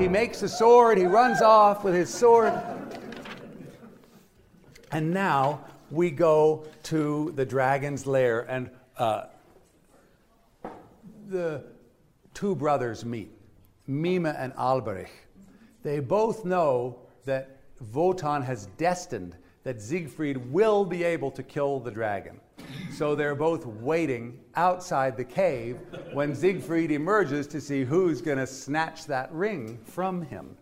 He makes the sword, he runs off with his sword. And now we go to the dragon's lair, and uh, the two brothers meet, Mime and Alberich. They both know that Wotan has destined that Siegfried will be able to kill the dragon. So they're both waiting outside the cave when Siegfried emerges to see who's going to snatch that ring from him.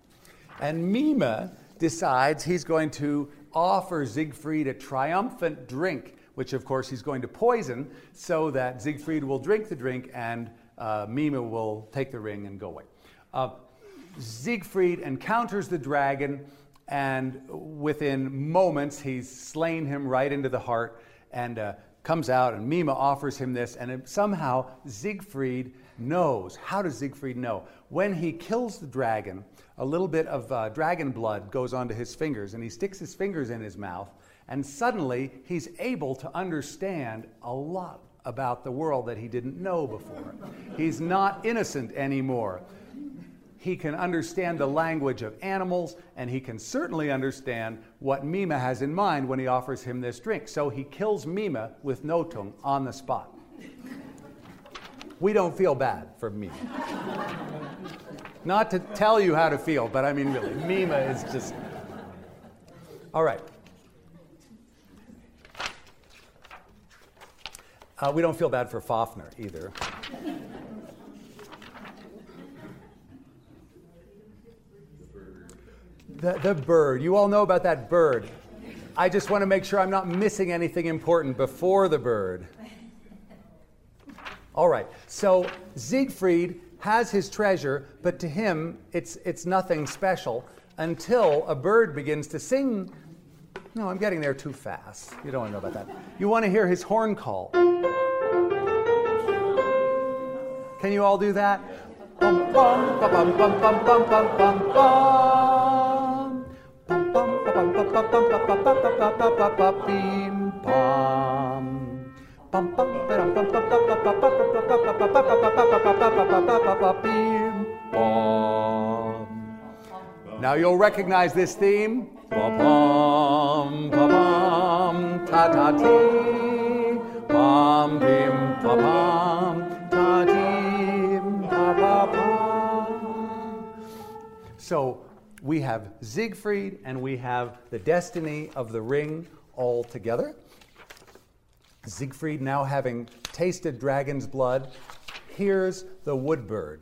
And Mime decides he's going to offer Siegfried a triumphant drink, which of course he's going to poison, so that Siegfried will drink the drink and uh, Mime will take the ring and go away. Uh, Siegfried encounters the dragon, and within moments he's slain him right into the heart, and uh, comes out, and Mime offers him this, and somehow Siegfried knows. How does Siegfried know? When he kills the dragon, a little bit of uh, dragon blood goes onto his fingers, and he sticks his fingers in his mouth, and suddenly he's able to understand a lot about the world that he didn't know before. He's not innocent anymore. He can understand the language of animals, and he can certainly understand what Mime has in mind when he offers him this drink. So he kills Mime with Notung on the spot. We don't feel bad for Mime. Not to tell you how to feel, but I mean really, Mime is just... All right. Uh, we don't feel bad for Fafner either. The, the bird. You all know about that bird. I just want to make sure I'm not missing anything important before the bird. All right. So Siegfried has his treasure, but to him it's it's nothing special until a bird begins to sing. No, I'm getting there too fast. You don't want to know about that. You want to hear his horn call. Can you all do that? Now you'll recognize this theme. Ba-bum, ba-bum, ta-ta-ti, bum-bim, ba-bum, ta-tim, ba-ba-bum. So we have Siegfried and we have the destiny of the ring all together. Siegfried, now having tasted dragon's blood, hears the wood bird.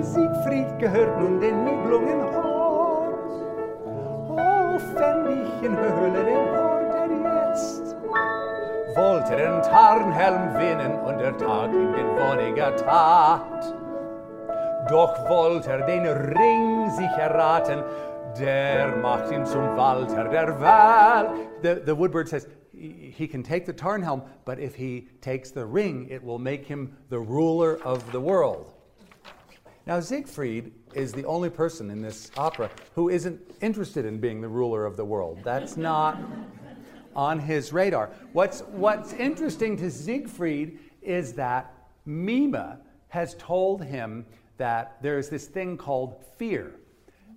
Siegfried gehört nun den Nibelungen Hort. Oh, fänd ich in Höhle den Hort er jetzt. Wollte den Tarnhelm winnen und der Tag ihm den wonniger tat. Doch wollte er den Ring sich erraten, der macht ihn zum Walter der Wahl. The, the woodbird says, he can take the Tarnhelm, but if he takes the ring, it will make him the ruler of the world. Now, Siegfried is the only person in this opera who isn't interested in being the ruler of the world. That's not on his radar. What's, what's interesting to Siegfried is that Mima has told him that there's this thing called fear.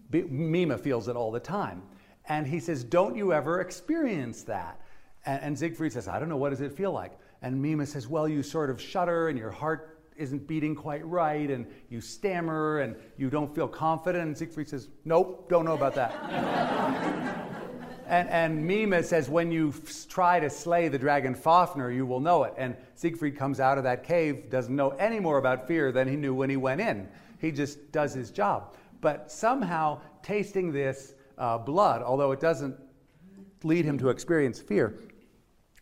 B Mima feels it all the time. And he says, don't you ever experience that? And, and Siegfried says, I don't know, what does it feel like? And Mima says, well, you sort of shudder and your heart isn't beating quite right and you stammer and you don't feel confident. And Siegfried says, nope, don't know about that. And, and Mima says, when you try to slay the dragon Fafner, you will know it. And Siegfried comes out of that cave, doesn't know any more about fear than he knew when he went in. He just does his job. But somehow tasting this uh, blood, although it doesn't lead him to experience fear,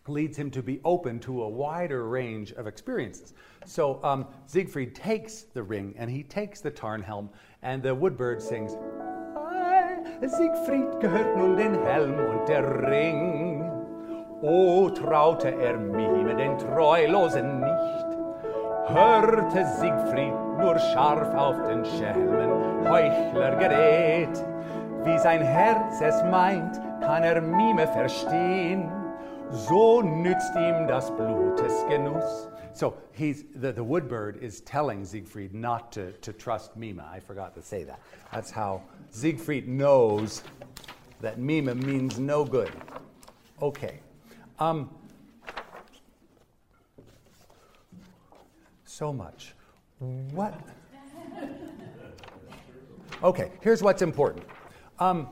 leads him to be open to a wider range of experiences. So um, Siegfried takes the ring and he takes the Tarnhelm, and the wood bird sings, Siegfried gehört nun den Helm und der Ring. O traute er Mime den Treulosen nicht, hörte Siegfried nur scharf auf den Schelmen Heuchler gerät. Wie sein Herz es meint, kann er Mime verstehen, so nützt ihm das Blutes Genuss. So he's, the, the wood bird is telling Siegfried not to, to trust Mima. I forgot to say that. That's how Siegfried knows that Mima means no good. Okay. Um, so much. What? Okay, here's what's important. Um,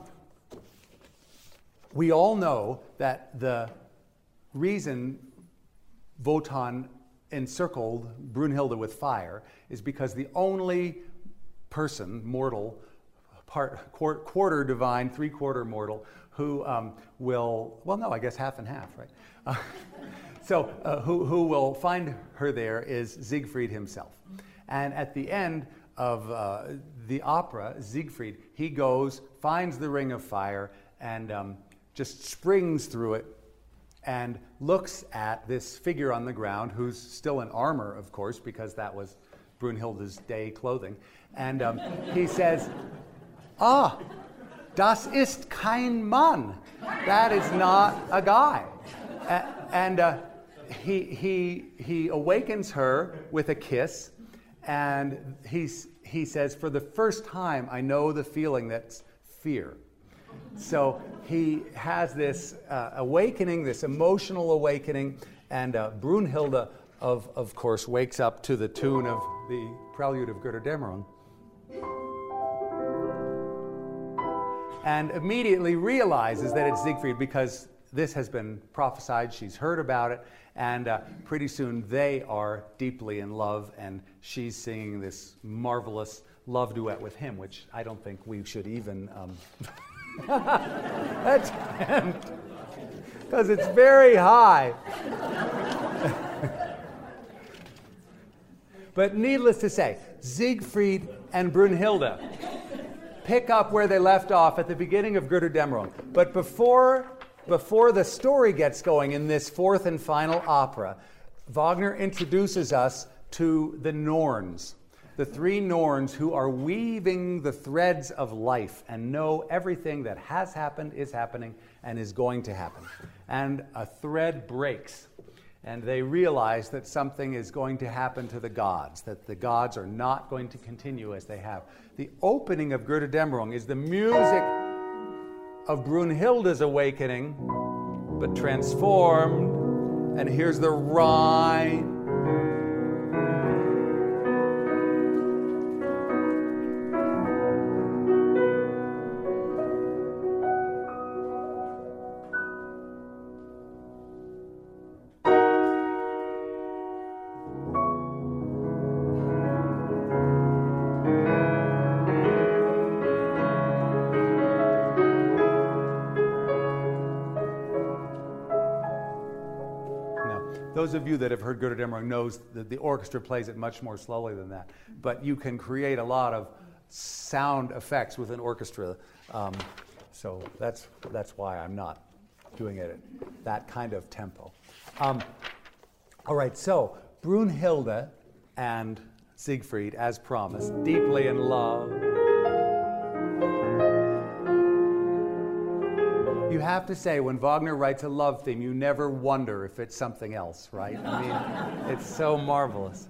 we all know that the reason Wotan encircled Brunhilde with fire is because the only person, mortal, part, quarter, quarter divine, three-quarter mortal, who um, will, well, no, I guess half and half, right? Uh, so uh, who, who will find her there is Siegfried himself. And at the end of uh, the opera, Siegfried, he goes, finds the ring of fire, and um, just springs through it, and looks at this figure on the ground, who's still in armor, of course, because that was Brunhilde's day clothing. And um, he says, ah, das ist kein Mann. That is not a guy. A and uh, he, he, he awakens her with a kiss, and he's, he says, for the first time, I know the feeling that's fear. So he has this uh, awakening, this emotional awakening, and uh, Brunhilde, of, of course, wakes up to the tune of the prelude of Götterdämmerung, and immediately realizes that it's Siegfried because this has been prophesied, she's heard about it, and uh, pretty soon they are deeply in love, and she's singing this marvelous love duet with him, which I don't think we should even... Um, attempt, because it's very high. But needless to say, Siegfried and Brunhilde pick up where they left off at the beginning of Götterdämmerung. But before, before the story gets going in this fourth and final opera, Wagner introduces us to the Norns. The three Norns who are weaving the threads of life and know everything that has happened, is happening, and is going to happen. And a thread breaks, and they realize that something is going to happen to the gods, that the gods are not going to continue as they have. The opening of Götterdämmerung is the music of Brunhilde's awakening, but transformed, and here's the Rhine. Those of you that have heard Götterdämmerung knows that the orchestra plays it much more slowly than that, but you can create a lot of sound effects with an orchestra, um, so that's, that's why I'm not doing it at that kind of tempo. Um, all right, so Brunhilde and Siegfried, as promised, deeply in love. You have to say, when Wagner writes a love theme, you never wonder if it's something else, right? I mean, it's so marvelous.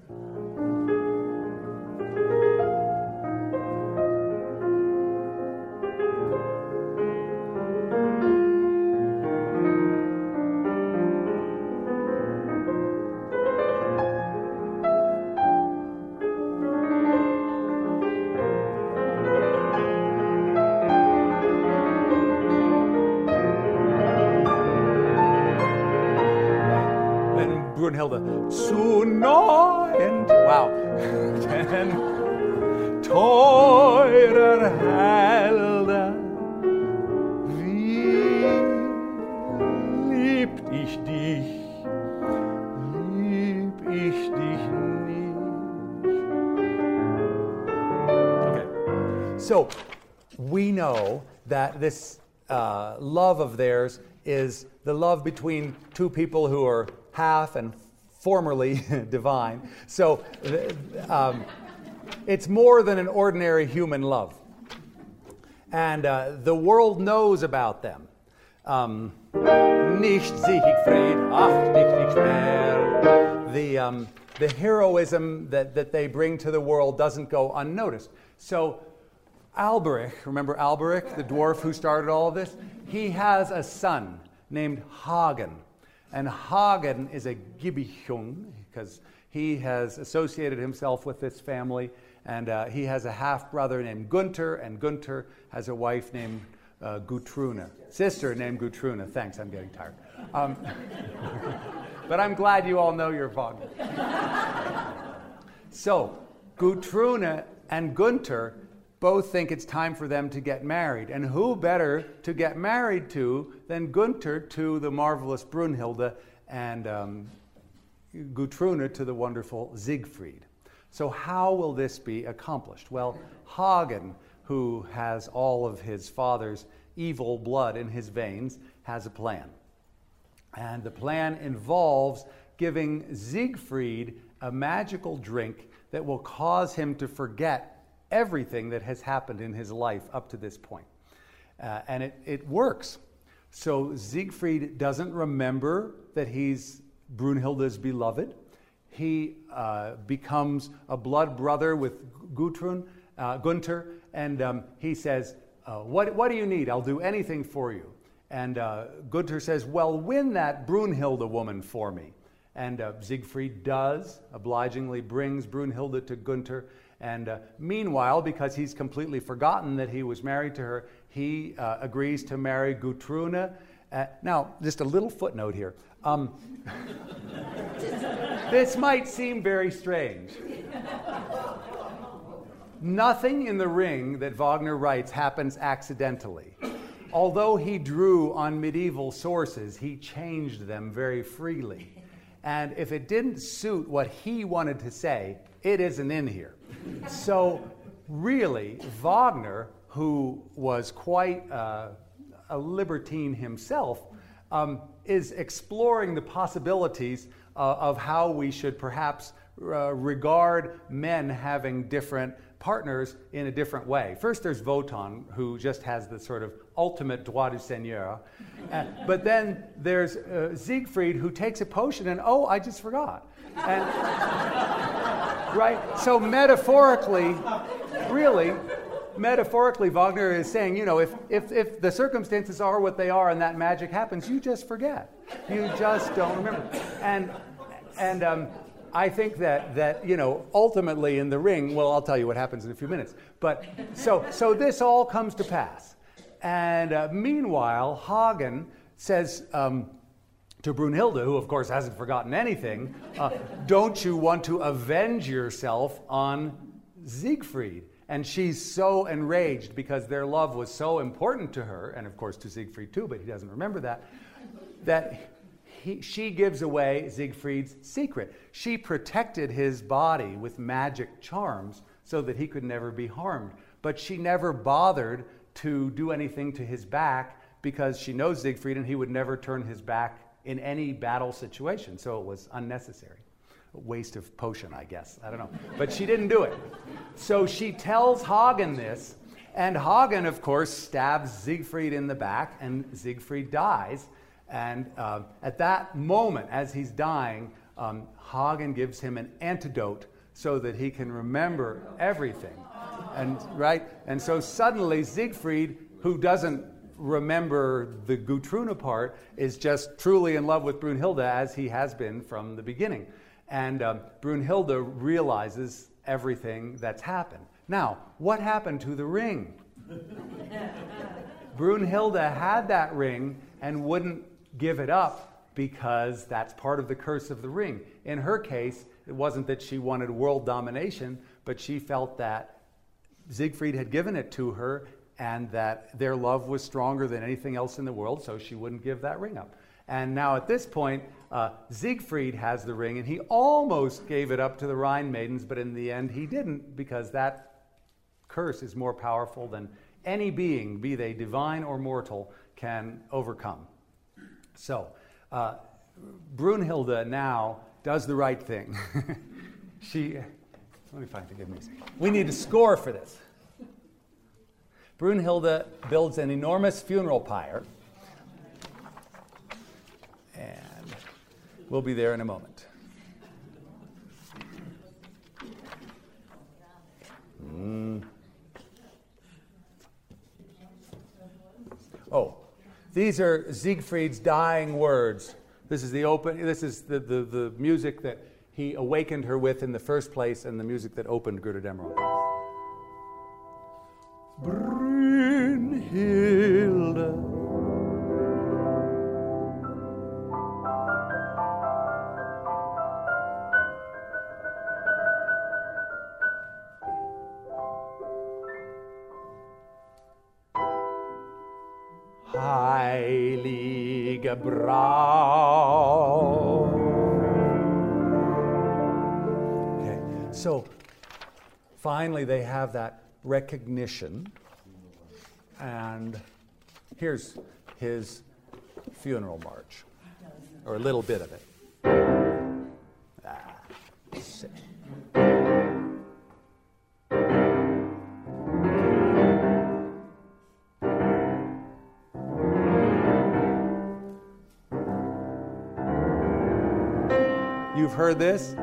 Brunhilde, zu neuen, wow, denn teurer Helden, wie lieb ich dich, lieb ich dich nicht. Okay, so we know that this uh, love of theirs is the love between two people who are half and formerly divine. So um, it's more than an ordinary human love. And uh, the world knows about them. Um, nicht Siegfried, ach dich nicht mehr. The, um, the heroism that, that they bring to the world doesn't go unnoticed. So Alberich, remember Alberich, the dwarf who started all of this? He has a son named Hagen. And Hagen is a Gibichung because he has associated himself with this family. And uh, he has a half-brother named Gunther. And Gunther has a wife named uh, Gutrune. Sister named Gutrune. Thanks, I'm getting tired. Um, but I'm glad you all know your Wagner. So, Gutrune and Gunther both think it's time for them to get married. And who better to get married to than Gunther to the marvelous Brunhilde and um, Gutrune to the wonderful Siegfried. So how will this be accomplished? Well, Hagen, who has all of his father's evil blood in his veins, has a plan. And the plan involves giving Siegfried a magical drink that will cause him to forget everything that has happened in his life up to this point. Uh, and it, it works. So Siegfried doesn't remember that he's Brunhilde's beloved. He uh, becomes a blood brother with Gutrun, uh, Gunther, and um, he says, uh, what, what do you need? I'll do anything for you. And uh, Gunther says, well, win that Brunhilde woman for me. And uh, Siegfried does, obligingly brings Brunhilde to Gunther. And uh, meanwhile, because he's completely forgotten that he was married to her, he uh, agrees to marry Gutrune. Uh, now, just a little footnote here. Um, this might seem very strange. Nothing in The Ring that Wagner writes happens accidentally. Although he drew on medieval sources, he changed them very freely. And if it didn't suit what he wanted to say, it isn't in here. So really, Wagner, who was quite uh, a libertine himself, um, is exploring the possibilities uh, of how we should perhaps uh, regard men having different partners in a different way. First there's Wotan, who just has the sort of ultimate droit du seigneur. Uh, but then there's uh, Siegfried, who takes a potion and, oh, I just forgot. And... Right? So metaphorically, really, metaphorically, Wagner is saying, you know, if, if, if the circumstances are what they are and that magic happens, you just forget. You just don't remember. And and um, I think that, that, you know, ultimately in The Ring, well, I'll tell you what happens in a few minutes. But so, so this all comes to pass. And uh, meanwhile, Hagen says... Um, to Brunhilde, who of course hasn't forgotten anything, uh, don't you want to avenge yourself on Siegfried? And she's so enraged because their love was so important to her, and of course to Siegfried too, but he doesn't remember that, that he, she gives away Siegfried's secret. She protected his body with magic charms so that he could never be harmed, but she never bothered to do anything to his back because she knows Siegfried and he would never turn his back in any battle situation, so it was unnecessary. A waste of potion, I guess, I don't know. But she didn't do it. So she tells Hagen this, and Hagen, of course, stabs Siegfried in the back, and Siegfried dies. And uh, at that moment, as he's dying, um, Hagen gives him an antidote so that he can remember everything. And right, and so suddenly Siegfried, who doesn't remember the Gutrune part, is just truly in love with Brunhilde as he has been from the beginning. And uh, Brunhilde realizes everything that's happened. Now, what happened to the ring? Brunhilde had that ring and wouldn't give it up because that's part of the curse of the ring. In her case, it wasn't that she wanted world domination, but she felt that Siegfried had given it to her and that their love was stronger than anything else in the world, so she wouldn't give that ring up. And now at this point, uh, Siegfried has the ring, and he almost gave it up to the Rhine maidens, but in the end he didn't, because that curse is more powerful than any being, be they divine or mortal, can overcome. So, uh, Brunhilde now does the right thing. She, let me find the good music. We need a score for this. Brunhilde builds an enormous funeral pyre. And we'll be there in a moment. Mm. Oh, these are Siegfried's dying words. This is the open. This is the, the, the music that he awakened her with in the first place, and the music that opened Götterdämmerung. Brunhilde. Heilige Braut. Okay, so finally they have that recognition, and here's his funeral march, or a little bit of it. Ah, sick. You've heard this?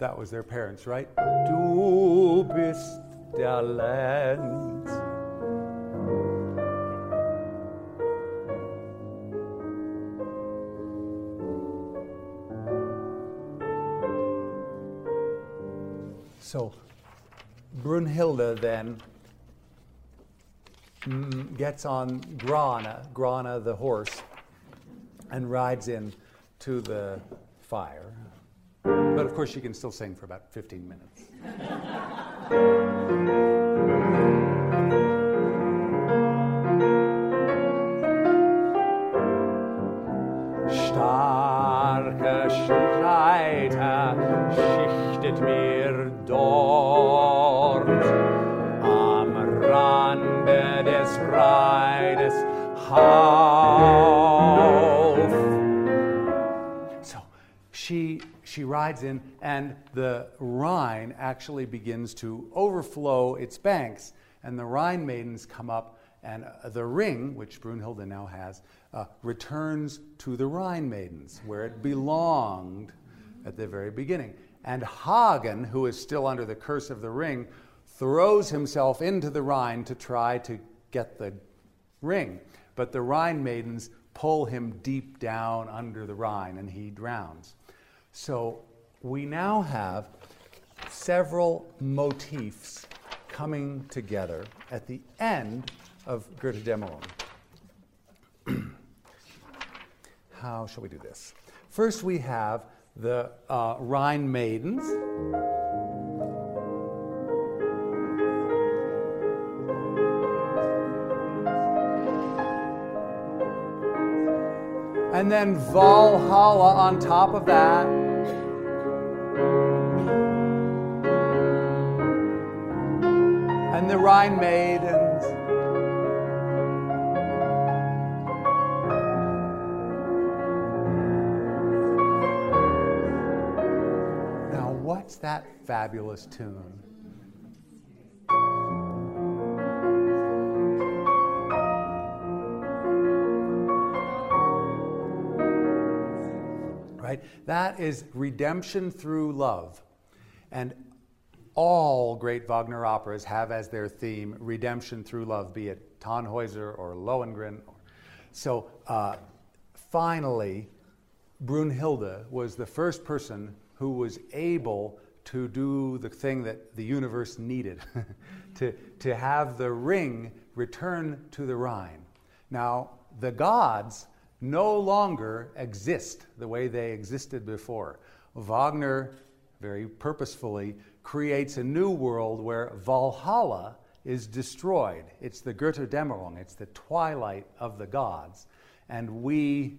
That was their parents, right? Du bist der Land. So Brunhilde then mm, gets on Grana, Grana the horse, and rides in to the fire. But of course, she can still sing for about fifteen minutes. Starke Streiter schichtet mir dort am Rande des Freides auf. So, she... She rides in, and the Rhine actually begins to overflow its banks, and the Rhine maidens come up, and uh, the ring, which Brunhilde now has, uh, returns to the Rhine maidens, where it belonged at the very beginning. And Hagen, who is still under the curse of the ring, throws himself into the Rhine to try to get the ring, but the Rhine maidens pull him deep down under the Rhine, and he drowns. So we now have several motifs coming together at the end of Götterdämmerung. How shall we do this? First we have the uh, Rhine maidens. And then Valhalla on top of that. Rhine maidens. Now, what's that fabulous tune? Right? That is redemption through love. And all great Wagner operas have as their theme redemption through love, be it Tannhäuser or Lohengrin. So uh, finally, Brunhilde was the first person who was able to do the thing that the universe needed, to, to have the ring return to the Rhine. Now, the gods no longer exist the way they existed before. Wagner very purposefully creates a new world where Valhalla is destroyed. It's the Götterdämmerung, it's the twilight of the gods, and we,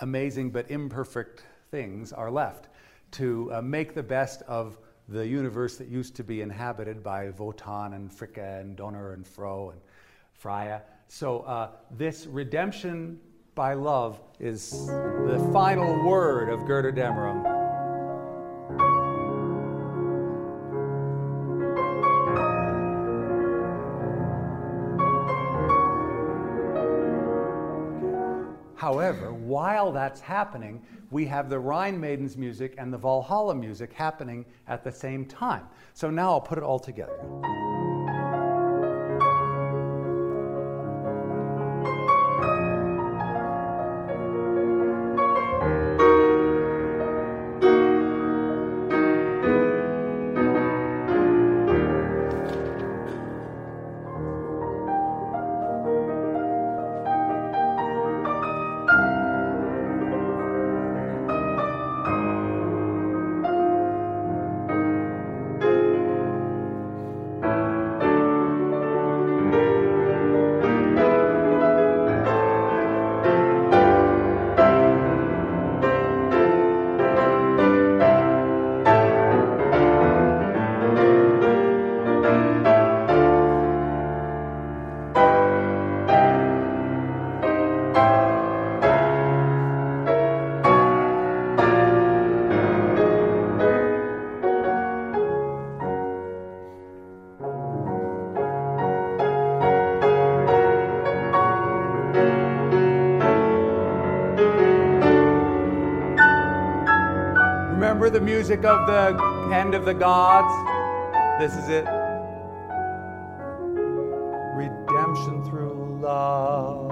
amazing but imperfect things, are left to uh, make the best of the universe that used to be inhabited by Wotan and Fricka and Donner and Fro and Freya. So uh, this redemption by love is the final word of Götterdämmerung. However, while that's happening, we have the Rhine Maidens music and the Valhalla music happening at the same time. So now I'll put it all together. The music of the end of the gods. This is it. Redemption through love.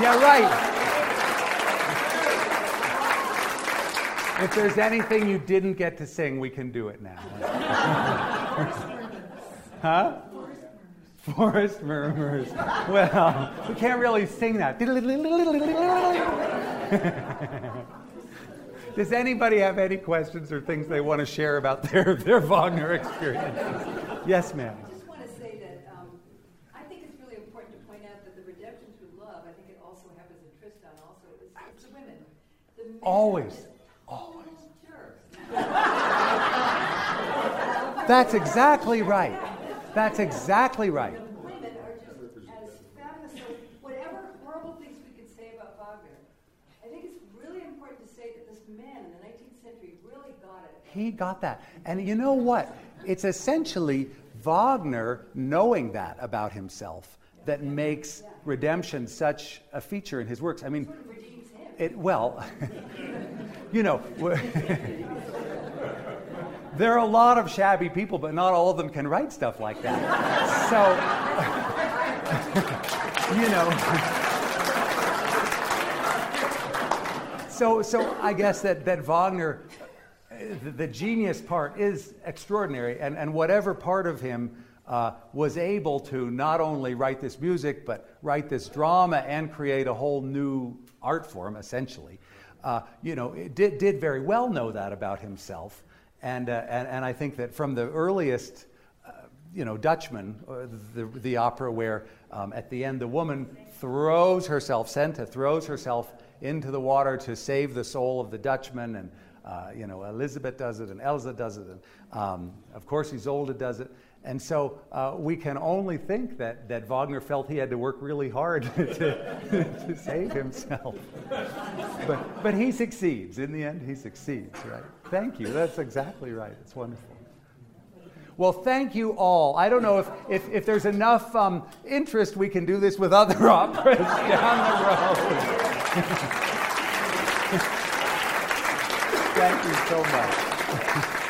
Yeah, right. If there's anything you didn't get to sing, we can do it now. Huh? Forest murmurs. Well, we can't really sing that. Does anybody have any questions or things they want to share about their, their Wagner experiences? Yes, ma'am. Always, always. That's exactly right. That's exactly right. The women are just as fabulous. So whatever horrible things we could say about Wagner, I think it's really important He got that. And you know what? It's essentially Wagner knowing that about himself that makes redemption such a feature in his works. I mean, sort of redeems him. It, well, you know, there are a lot of shabby people, but not all of them can write stuff like that. So, you know. So, so I guess that, that Wagner, the, the genius part is extraordinary, and, and whatever part of him uh, was able to not only write this music, but write this drama and create a whole new art form, essentially, uh, you know, it did, did very well know that about himself. And, uh, and, and I think that from the earliest, uh, you know, Dutchman, or the, the opera where um, at the end the woman throws herself, Senta throws herself into the water to save the soul of the Dutchman, and uh, you know, Elizabeth does it, and Elsa does it, and um, of course Isolde does it. And so uh, we can only think that, that Wagner felt he had to work really hard to, to save himself. But, but he succeeds. In the end, he succeeds, right? Thank you. That's exactly right. It's wonderful. Well, thank you all. I don't know if, if, if there's enough um, interest, we can do this with other operas down the road. Thank you so much.